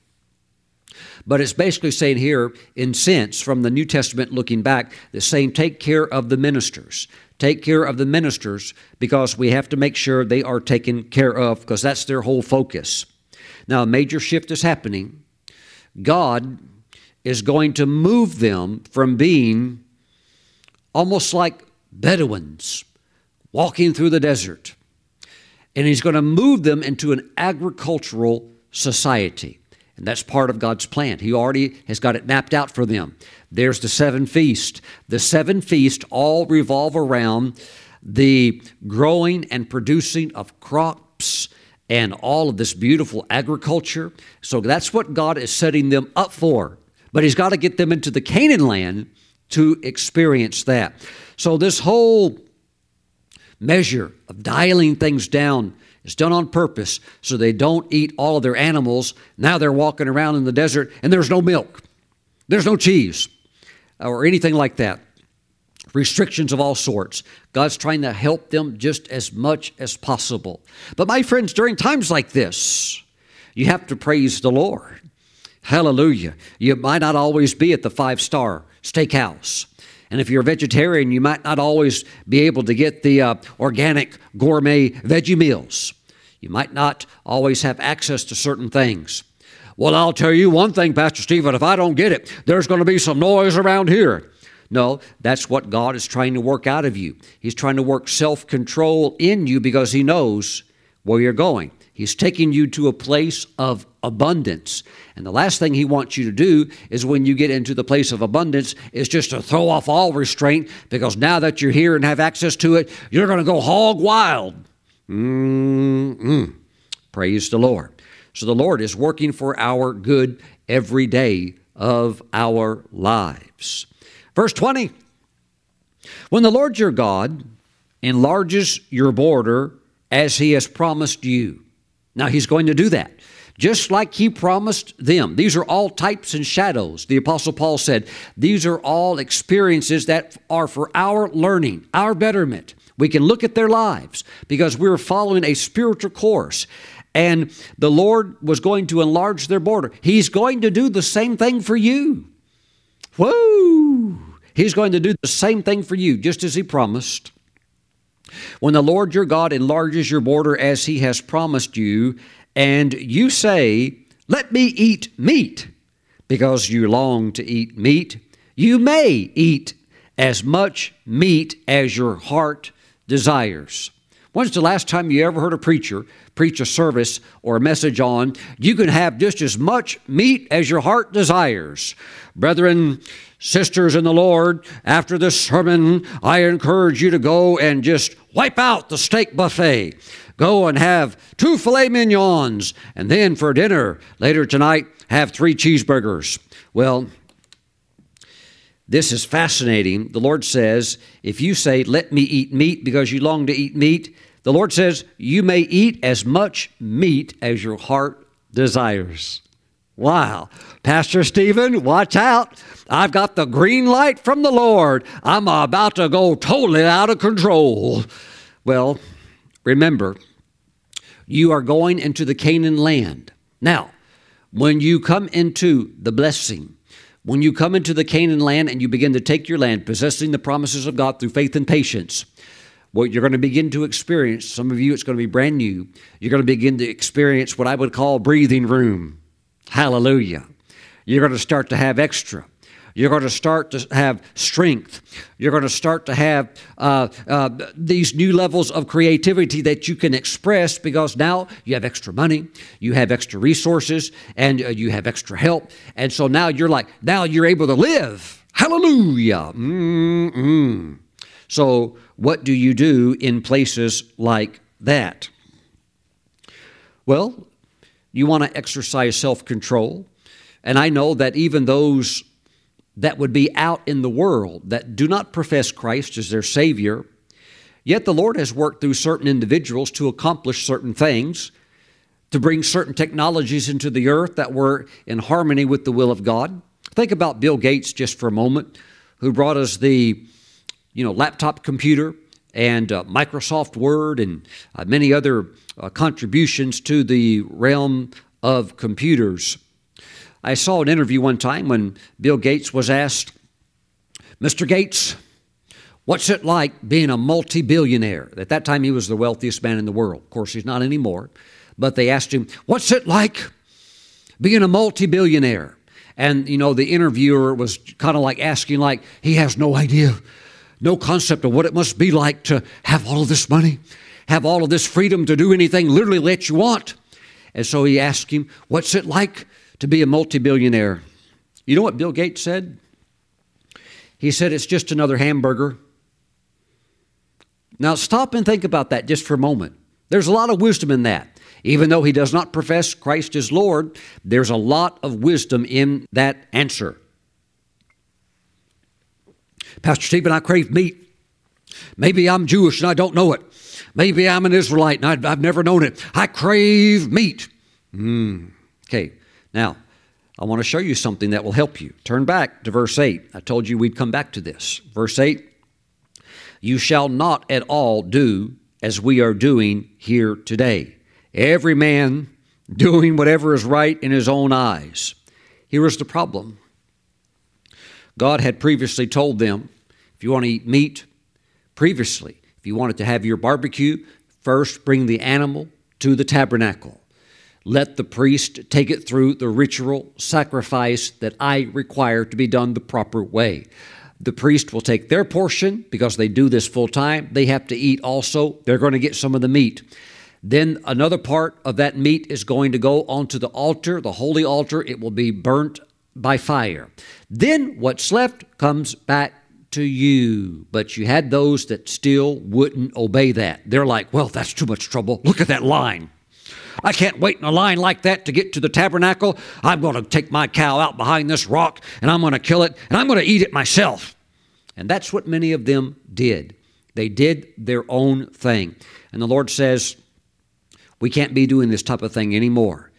But it's basically saying here, in sense, from the New Testament looking back, it's saying take care of the ministers. Take care of the ministers, because we have to make sure they are taken care of, because that's their whole focus. Now, a major shift is happening. God is going to move them from being almost like Bedouins walking through the desert. And he's going to move them into an agricultural society. And that's part of God's plan. He already has got it mapped out for them. There's the seven feasts. The seven feasts all revolve around the growing and producing of crops and all of this beautiful agriculture. So that's what God is setting them up for. But he's got to get them into the Canaan land to experience that. So this whole measure of dialing things down is done on purpose so they don't eat all of their animals. Now they're walking around in the desert and there's no milk. There's no cheese or anything like that. Restrictions of all sorts. God's trying to help them just as much as possible. But my friends, during times like this, You have to praise the Lord. Hallelujah. You might not always be at the five-star steakhouse. And if you're a vegetarian, you might not always be able to get the organic gourmet veggie meals. You might not always have access to certain things. Well, I'll tell you one thing, Pastor Stephen, if I don't get it, there's going to be some noise around here. No, that's what God is trying to work out of you. He's trying to work self-control in you because He knows where you're going. He's taking you to a place of abundance. And the last thing He wants you to do is when you get into the place of abundance is just to throw off all restraint, because now that you're here and have access to it, you're going to go hog wild. Praise the Lord. So the Lord is working for our good every day of our lives. Verse 20, when the Lord your God enlarges your border as He has promised you. Now, He's going to do that, just like He promised them. These are all types and shadows. The Apostle Paul said, these are all experiences that are for our learning, our betterment. We can look at their lives because we're following a spiritual course. And the Lord was going to enlarge their border. He's going to do the same thing for you. Woo! He's going to do the same thing for you, just as He promised. When the Lord your God enlarges your border as He has promised you, and you say, let me eat meat, because you long to eat meat, you may eat as much meat as your heart desires. When's the last time you ever heard a preacher preach a service or a message on, you can have just as much meat as your heart desires? Brethren, sisters in the Lord, after this sermon, I encourage you to go and just wipe out the steak buffet. Go and have 2 filet mignons, and then for dinner later tonight, have 3 cheeseburgers. Well, this is fascinating. The Lord says, if you say, let me eat meat because you long to eat meat, the Lord says, you may eat as much meat as your heart desires. Wow. Pastor Stephen, watch out. I've got the green light from the Lord. I'm about to go totally out of control. Well, remember, you are going into the Canaan land. Now, when you come into the blessing, when you come into the Canaan land and you begin to take your land, possessing the promises of God through faith and patience, well, you're going to begin to experience, some of you, it's going to be brand new. You're going to begin to experience what I would call breathing room. Hallelujah. You're going to start to have extra. You're going to start to have strength. You're going to start to have these new levels of creativity that you can express, because now you have extra money, you have extra resources, and you have extra help. And so now you're like, now you're able to live. Hallelujah. So what do you do in places like that? Well, you want to exercise self-control. And I know that even those that would be out in the world that do not profess Christ as their Savior, yet the Lord has worked through certain individuals to accomplish certain things, to bring certain technologies into the earth that were in harmony with the will of God. Think about Bill Gates just for a moment, who brought us the, laptop computer and Microsoft Word and many other contributions to the realm of computers. I saw an interview one time when Bill Gates was asked, Mr. Gates, what's it like being a multi-billionaire? At that time, he was the wealthiest man in the world. Of course, he's not anymore. But they asked him, what's it like being a multi-billionaire? And, the interviewer was kind of like asking, like, he has no idea, no concept of what it must be like to have all of this money, have all of this freedom to do anything literally that you want. And so he asked him, what's it like to be a multi-billionaire? You know what Bill Gates said? He said, it's just another hamburger. Now stop and think about that just for a moment. There's a lot of wisdom in that. Even though he does not profess Christ as Lord, there's a lot of wisdom in that answer. Pastor Stephen, I crave meat. Maybe I'm Jewish and I don't know it. Maybe I'm an Israelite and I've never known it. I crave meat. Okay. Now, I want to show you something that will help you. Turn back to verse 8. I told you we'd come back to this. Verse 8, you shall not at all do as we are doing here today. Every man doing whatever is right in his own eyes. Here is the problem. God had previously told them, if you want to eat meat, previously, if you wanted to have your barbecue, first bring the animal to the tabernacle. Let the priest take it through the ritual sacrifice that I require to be done the proper way. The priest will take their portion because they do this full time. They have to eat also. They're going to get some of the meat. Then another part of that meat is going to go onto the altar, the holy altar. It will be burnt by fire. Then what's left comes back to you. But you had those that still wouldn't obey that. They're like, well, that's too much trouble. Look at that line. I can't wait in a line like that to get to the tabernacle. I'm going to take my cow out behind this rock, and I'm going to kill it, and I'm going to eat it myself. And that's what many of them did. They did their own thing. And the Lord says, we can't be doing this type of thing anymore.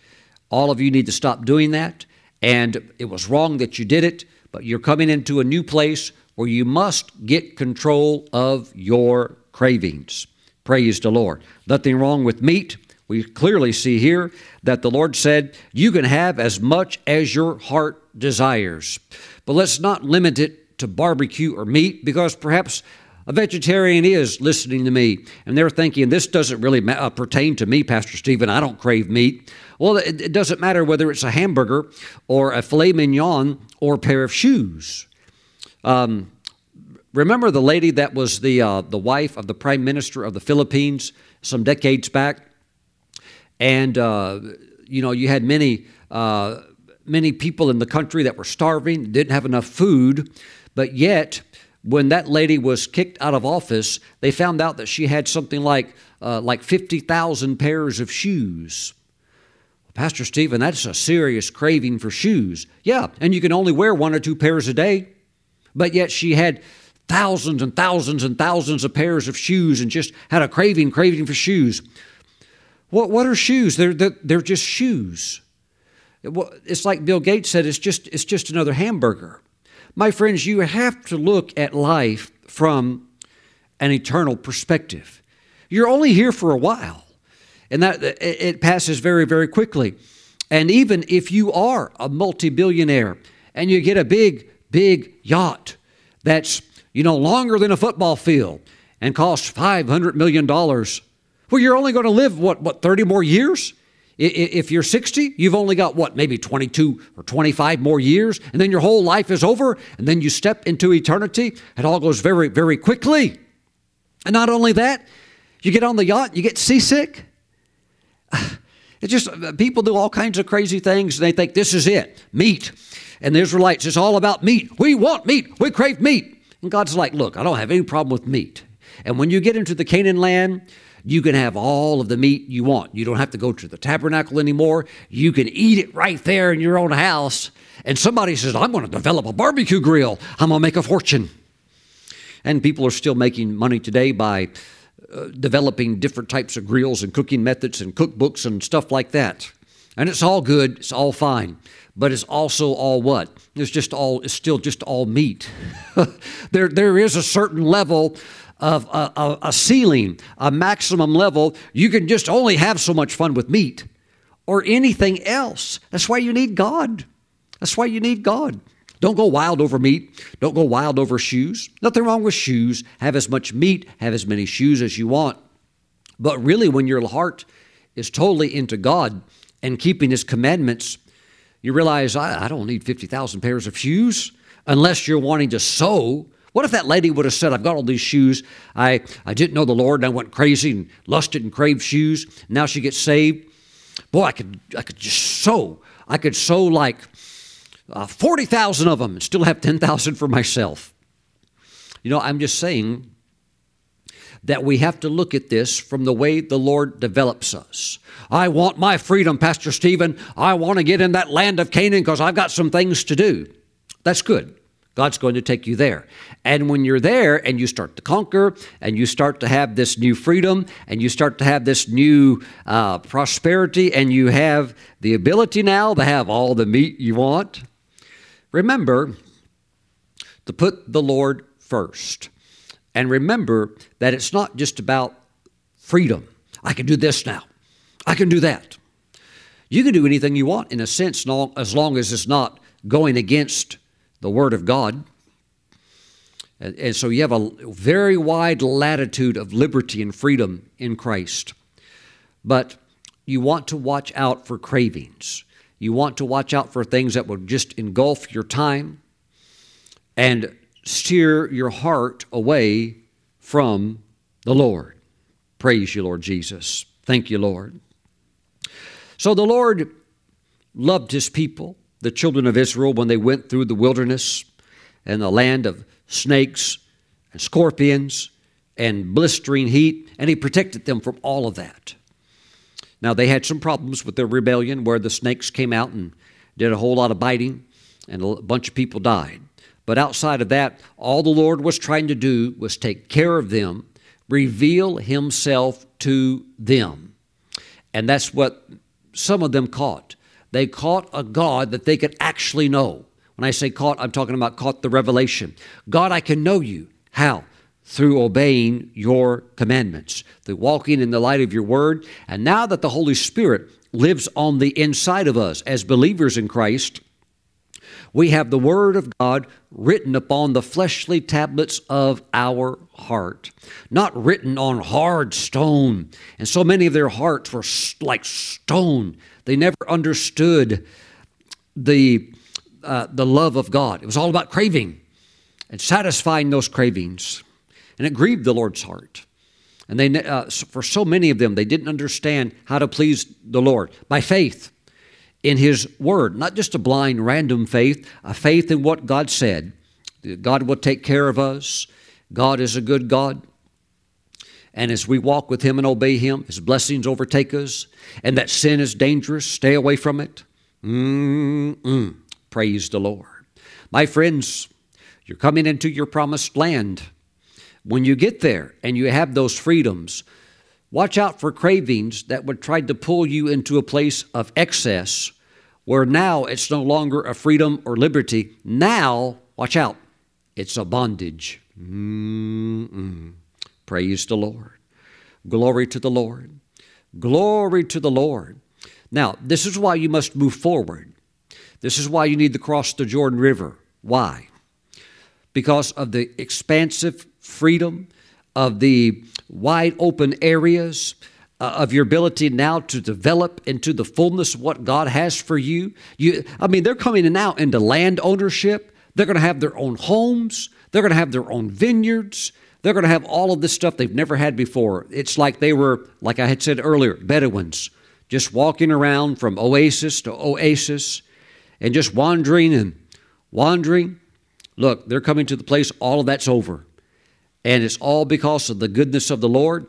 All of you need to stop doing that, and it was wrong that you did it, but you're coming into a new place where you must get control of your cravings. Praise the Lord. Nothing wrong with meat. We clearly see here that the Lord said, you can have as much as your heart desires. But let's not limit it to barbecue or meat, because perhaps a vegetarian is listening to me, and they're thinking, this doesn't really pertain to me, Pastor Stephen. I don't crave meat. Well, it doesn't matter whether it's a hamburger or a filet mignon or a pair of shoes. Remember the lady that was the wife of the Prime Minister of the Philippines some decades back? And, you know, you had many people in the country that were starving, didn't have enough food. But yet, when that lady was kicked out of office, they found out that she had something like 50,000 pairs of shoes. Pastor Stephen, that's a serious craving for shoes. Yeah, and you can only wear one or two pairs a day. But yet she had thousands and thousands and thousands of pairs of shoes and just had a craving for shoes. What are shoes? They're just shoes. It's like Bill Gates said, it's just another hamburger. My friends, you have to look at life from an eternal perspective. You're only here for a while, and that it passes very, very quickly. And even if you are a multi-billionaire and you get a big, big yacht that's, you know, longer than a football field and costs $500 million, well, you're only going to live, 30 more years? If you're 60, you've only got, maybe 22 or 25 more years, and then your whole life is over, and then you step into eternity. It all goes very, very quickly. And not only that, you get on the yacht, you get seasick. It's just, people do all kinds of crazy things, and they think, this is it, meat. And the Israelites, it's all about meat. We want meat. We crave meat. And God's like, look, I don't have any problem with meat. And when you get into the Canaan land, you can have all of the meat you want. You don't have to go to the tabernacle anymore. You can eat it right there in your own house. And somebody says, I'm going to develop a barbecue grill. I'm going to make a fortune. And people are still making money today by developing different types of grills and cooking methods and cookbooks and stuff like that. And it's all good. It's all fine. But it's also all what? It's still just all meat. There is a certain level of a ceiling, a maximum level. You can just only have so much fun with meat or anything else. That's why you need God. That's why you need God. Don't go wild over meat. Don't go wild over shoes. Nothing wrong with shoes. Have as much meat, have as many shoes as you want. But really, when your heart is totally into God and keeping His commandments, you realize, I don't need 50,000 pairs of shoes unless you're wanting to sow. What if that lady would have said, I've got all these shoes. I didn't know the Lord, and I went crazy and lusted and craved shoes. Now she gets saved. Boy, I could just sow. I could sow like 40,000 of them and still have 10,000 for myself. You know, I'm just saying that we have to look at this from the way the Lord develops us. I want my freedom, Pastor Stephen. I want to get in that land of Canaan because I've got some things to do. That's good. God's going to take you there. And when you're there and you start to conquer and you start to have this new freedom and you start to have this new prosperity and you have the ability now to have all the meat you want, remember to put the Lord first. And remember that it's not just about freedom. I can do this now. I can do that. You can do anything you want, in a sense, as long as it's not going against the Word of God. And so you have a very wide latitude of liberty and freedom in Christ. But you want to watch out for cravings. You want to watch out for things that will just engulf your time and steer your heart away from the Lord. Praise you, Lord Jesus. Thank you, Lord. So the Lord loved His people, the children of Israel, when they went through the wilderness and the land of snakes and scorpions and blistering heat, and He protected them from all of that. Now, they had some problems with their rebellion where the snakes came out and did a whole lot of biting, and a bunch of people died. But outside of that, all the Lord was trying to do was take care of them, reveal Himself to them. And that's what some of them caught. They caught a God that they could actually know. When I say caught, I'm talking about caught the revelation. God, I can know you. How? Through obeying your commandments, through walking in the light of your word. And now that the Holy Spirit lives on the inside of us as believers in Christ, we have the word of God written upon the fleshly tablets of our heart, not written on hard stone. And so many of their hearts were like stone. They never understood the love of God. It was all about craving and satisfying those cravings. And it grieved the Lord's heart. And they, for so many of them, they didn't understand how to please the Lord by faith in His word, not just a blind, random faith, a faith in what God said. God will take care of us. God is a good God. And as we walk with Him and obey Him, His blessings overtake us. And that sin is dangerous. Stay away from it. Praise the Lord. My friends, you're coming into your promised land. When you get there and you have those freedoms, watch out for cravings that would try to pull you into a place of excess where now it's no longer a freedom or liberty. Now, watch out, it's a bondage. Praise the Lord. Glory to the Lord. Glory to the Lord. Now, this is why you must move forward. This is why you need to cross the Jordan River. Why? Because of the expansive freedom, of the wide open areas, of your ability now to develop into the fullness of what God has for you. They're coming in now into land ownership. They're going to have their own homes. They're going to have their own vineyards. They're going to have all of this stuff they've never had before. It's like they were, like I had said earlier, Bedouins, just walking around from oasis to oasis and just wandering and wandering. Look, they're coming to the place, all of that's over. And it's all because of the goodness of the Lord.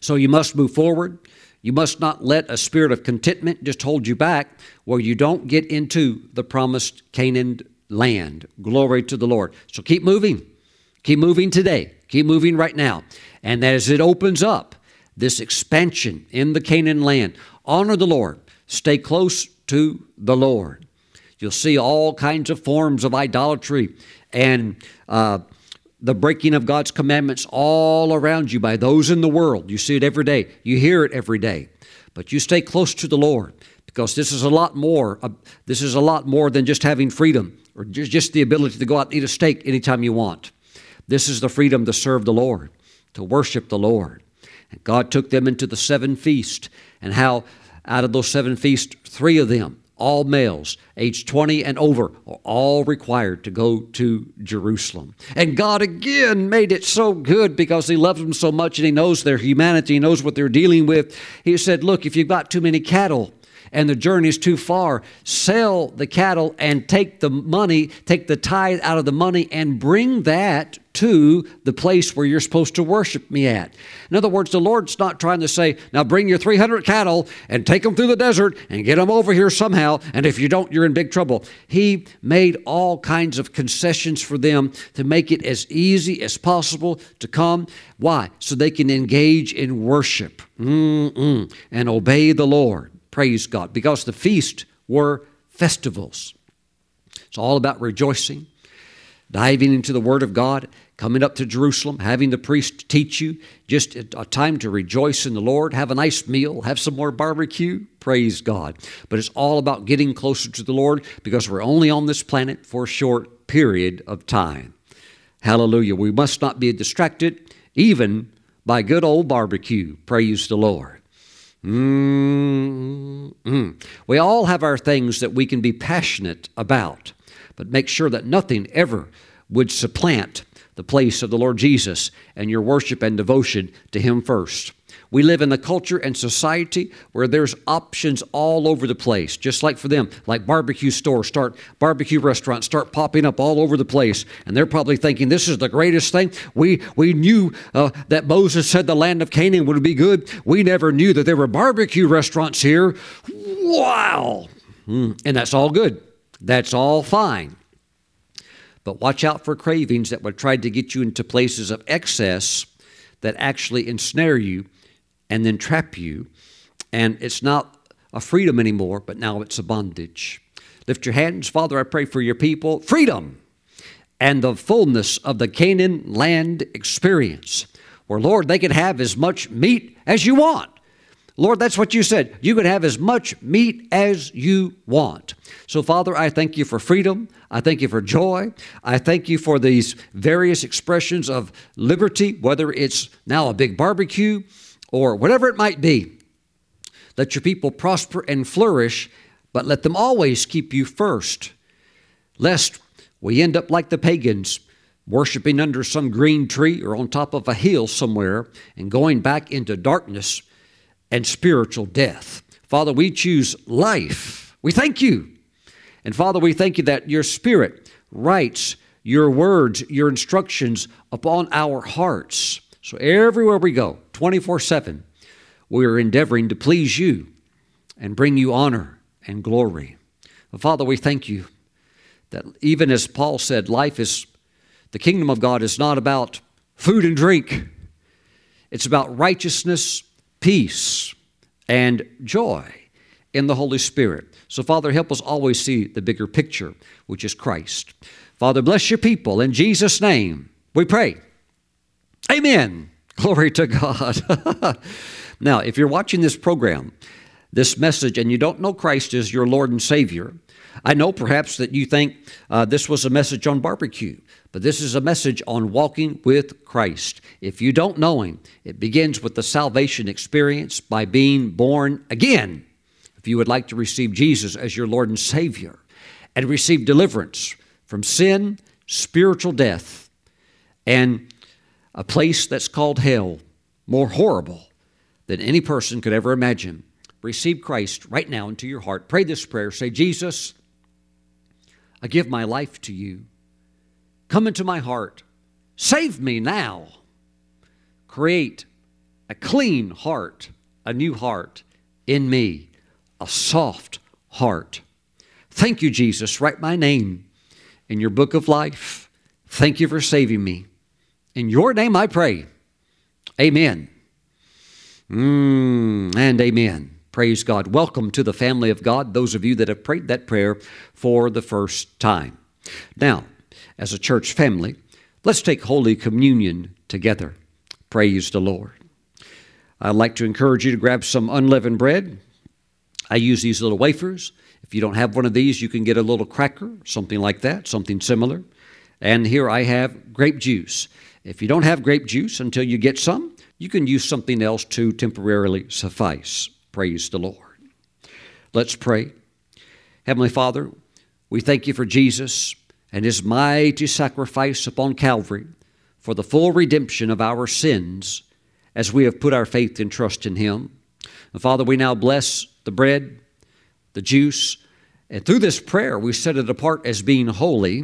So you must move forward. You must not let a spirit of contentment just hold you back where you don't get into the promised Canaan land. Glory to the Lord. So keep moving. Keep moving today. Keep moving right now. And as it opens up, this expansion in the Canaan land, honor the Lord. Stay close to the Lord. You'll see all kinds of forms of idolatry and the breaking of God's commandments all around you by those in the world. You see it every day. You hear it every day. But you stay close to the Lord, because this is a lot more. This is a lot more than just having freedom or just the ability to go out and eat a steak anytime you want. This is the freedom to serve the Lord, to worship the Lord. And God took them into the seven feasts, and how out of those seven feasts, three of them, all males, age 20 and over, are all required to go to Jerusalem. And God again made it so good because He loves them so much, and He knows their humanity. He knows what they're dealing with. He said, look, if you've got too many cattle and the journey's too far, sell the cattle and take the money, take the tithe out of the money, and bring that to the place where you're supposed to worship me at. In other words, the Lord's not trying to say, now bring your 300 cattle and take them through the desert and get them over here somehow, and if you don't, you're in big trouble. He made all kinds of concessions for them to make it as easy as possible to come. Why? So they can engage in worship and obey the Lord. Praise God. Because the feasts were festivals. It's all about rejoicing, diving into the Word of God, coming up to Jerusalem, having the priest teach you, just a time to rejoice in the Lord, have a nice meal, have some more barbecue, praise God. But it's all about getting closer to the Lord because we're only on this planet for a short period of time. Hallelujah. We must not be distracted even by good old barbecue, praise the Lord. We all have our things that we can be passionate about, but make sure that nothing ever would supplant the place of the Lord Jesus and your worship and devotion to Him first. We live in a culture and society where there's options all over the place, just like for them, like barbecue stores, barbecue restaurants start popping up all over the place. And they're probably thinking, this is the greatest thing. We knew that Moses said the land of Canaan would be good. We never knew that there were barbecue restaurants here. Wow. And that's all good. That's all fine. But watch out for cravings that would try to get you into places of excess that actually ensnare you and then trap you. And it's not a freedom anymore, but now it's a bondage. Lift your hands. Father, I pray for your people. Freedom and the fullness of the Canaan land experience, where, Lord, they can have as much meat as you want. Lord, that's what you said. You could have as much meat as you want. So, Father, I thank you for freedom. I thank you for joy. I thank you for these various expressions of liberty, whether it's now a big barbecue or whatever it might be. Let your people prosper and flourish, but let them always keep you first, lest we end up like the pagans, worshiping under some green tree or on top of a hill somewhere and going back into darkness and spiritual death. Father, we choose life. We thank you. And Father, we thank you that your Spirit writes your words, your instructions upon our hearts. So everywhere we go, 24/7, we are endeavoring to please you and bring you honor and glory. But Father, we thank you that even as Paul said, the kingdom of God is not about food and drink. It's about righteousness, peace, and joy in the Holy Spirit. So, Father, help us always see the bigger picture, which is Christ. Father, bless your people. In Jesus' name, we pray. Amen. Glory to God. Now, if you're watching this program, this message, and you don't know Christ as your Lord and Savior, I know perhaps that you think this was a message on barbecue, but this is a message on walking with Christ. If you don't know Him, it begins with the salvation experience by being born again. If you would like to receive Jesus as your Lord and Savior and receive deliverance from sin, spiritual death, and a place that's called hell, more horrible than any person could ever imagine, receive Christ right now into your heart. Pray this prayer. Say, Jesus, I give my life to you. Come into my heart. Save me now. Create a clean heart, a new heart in me, a soft heart. Thank you, Jesus. Write my name in your book of life. Thank you for saving me. In your name I pray. Amen. And amen. Praise God. Welcome to the family of God, those of you that have prayed that prayer for the first time. Now, as a church family, let's take Holy Communion together. Praise the Lord. I'd like to encourage you to grab some unleavened bread. I use these little wafers. If you don't have one of these, you can get a little cracker, something like that, something similar. And here I have grape juice. If you don't have grape juice until you get some, you can use something else to temporarily suffice. Praise the Lord. Let's pray. Heavenly Father, we thank you for Jesus and his mighty sacrifice upon Calvary for the full redemption of our sins as we have put our faith and trust in him. And Father, we now bless the bread, the juice, and through this prayer we set it apart as being holy.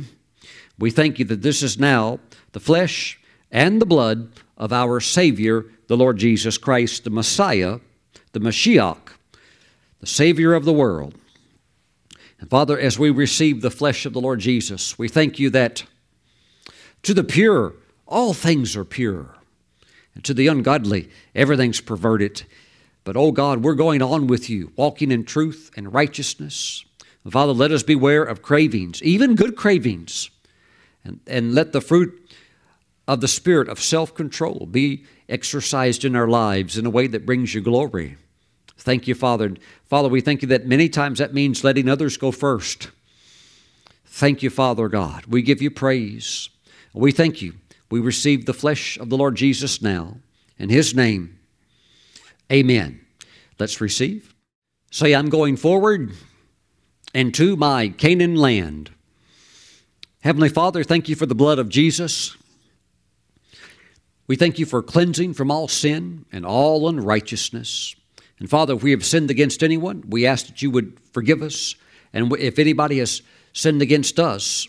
We thank you that this is now the flesh and the blood of our Savior, the Lord Jesus Christ, the Messiah, the Mashiach, the Savior of the world. And Father, as we receive the flesh of the Lord Jesus, we thank you that to the pure, all things are pure. And to the ungodly, everything's perverted. But, oh God, we're going on with you, walking in truth and righteousness. And Father, let us beware of cravings, even good cravings. And let the fruit of the spirit of self-control be exercised in our lives in a way that brings you glory. Thank you, Father. Father, we thank you that many times that means letting others go first. Thank you, Father God. We give you praise. We thank you. We receive the flesh of the Lord Jesus now. In His name, amen. Let's receive. Say, I'm going forward and to my Canaan land. Heavenly Father, thank you for the blood of Jesus. We thank you for cleansing from all sin and all unrighteousness. And Father, if we have sinned against anyone, we ask that you would forgive us. And if anybody has sinned against us,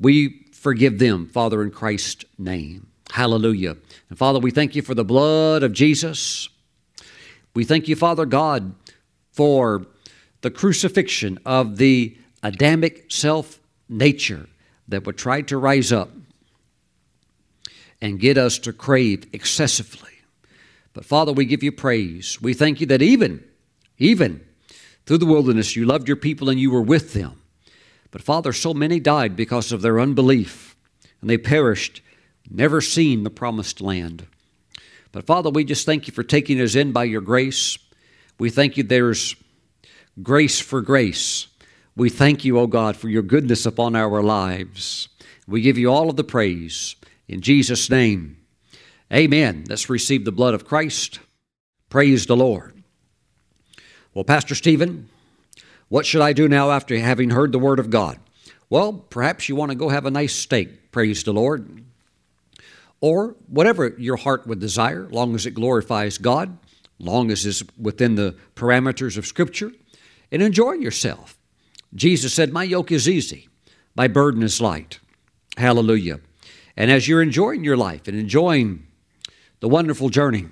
we forgive them, Father, in Christ's name. Hallelujah. And Father, we thank you for the blood of Jesus. We thank you, Father God, for the crucifixion of the Adamic self nature that would try to rise up and get us to crave excessively. But Father, we give you praise. We thank you that even through the wilderness, you loved your people and you were with them. But Father, so many died because of their unbelief, and they perished, never seen the promised land. But Father, we just thank you for taking us in by your grace. We thank you there's grace for grace. We thank you, O God, for your goodness upon our lives. We give you all of the praise in Jesus' name. Amen. Let's receive the blood of Christ. Praise the Lord. Well, Pastor Stephen, what should I do now after having heard the Word of God? Well, perhaps you want to go have a nice steak. Praise the Lord. Or whatever your heart would desire, long as it glorifies God, long as it's within the parameters of Scripture, and enjoy yourself. Jesus said, my yoke is easy, my burden is light. Hallelujah. And as you're enjoying your life and enjoying the wonderful journey,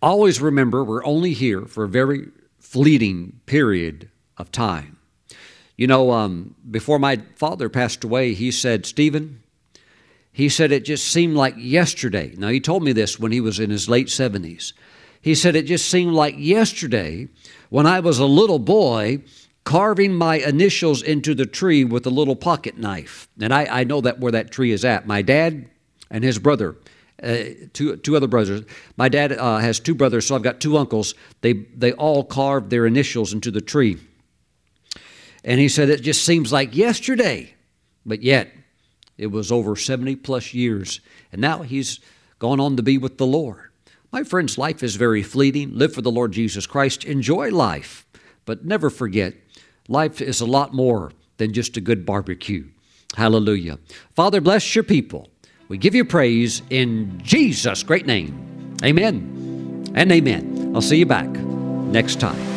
always remember we're only here for a very fleeting period of time. You know, before my father passed away, he said, Stephen, he said, it just seemed like yesterday. Now, he told me this when he was in his late 70s. He said, it just seemed like yesterday when I was a little boy carving my initials into the tree with a little pocket knife. And I know that where that tree is at. My dad and his brother, two other brothers. My dad has two brothers, so I've got two uncles. They all carved their initials into the tree. And he said, it just seems like yesterday, but yet it was over 70 plus years. And now he's gone on to be with the Lord. My friends, life is very fleeting. Live for the Lord Jesus Christ. Enjoy life, but never forget, life is a lot more than just a good barbecue. Hallelujah. Father, bless your people. We give you praise in Jesus' great name. Amen and amen. I'll see you back next time.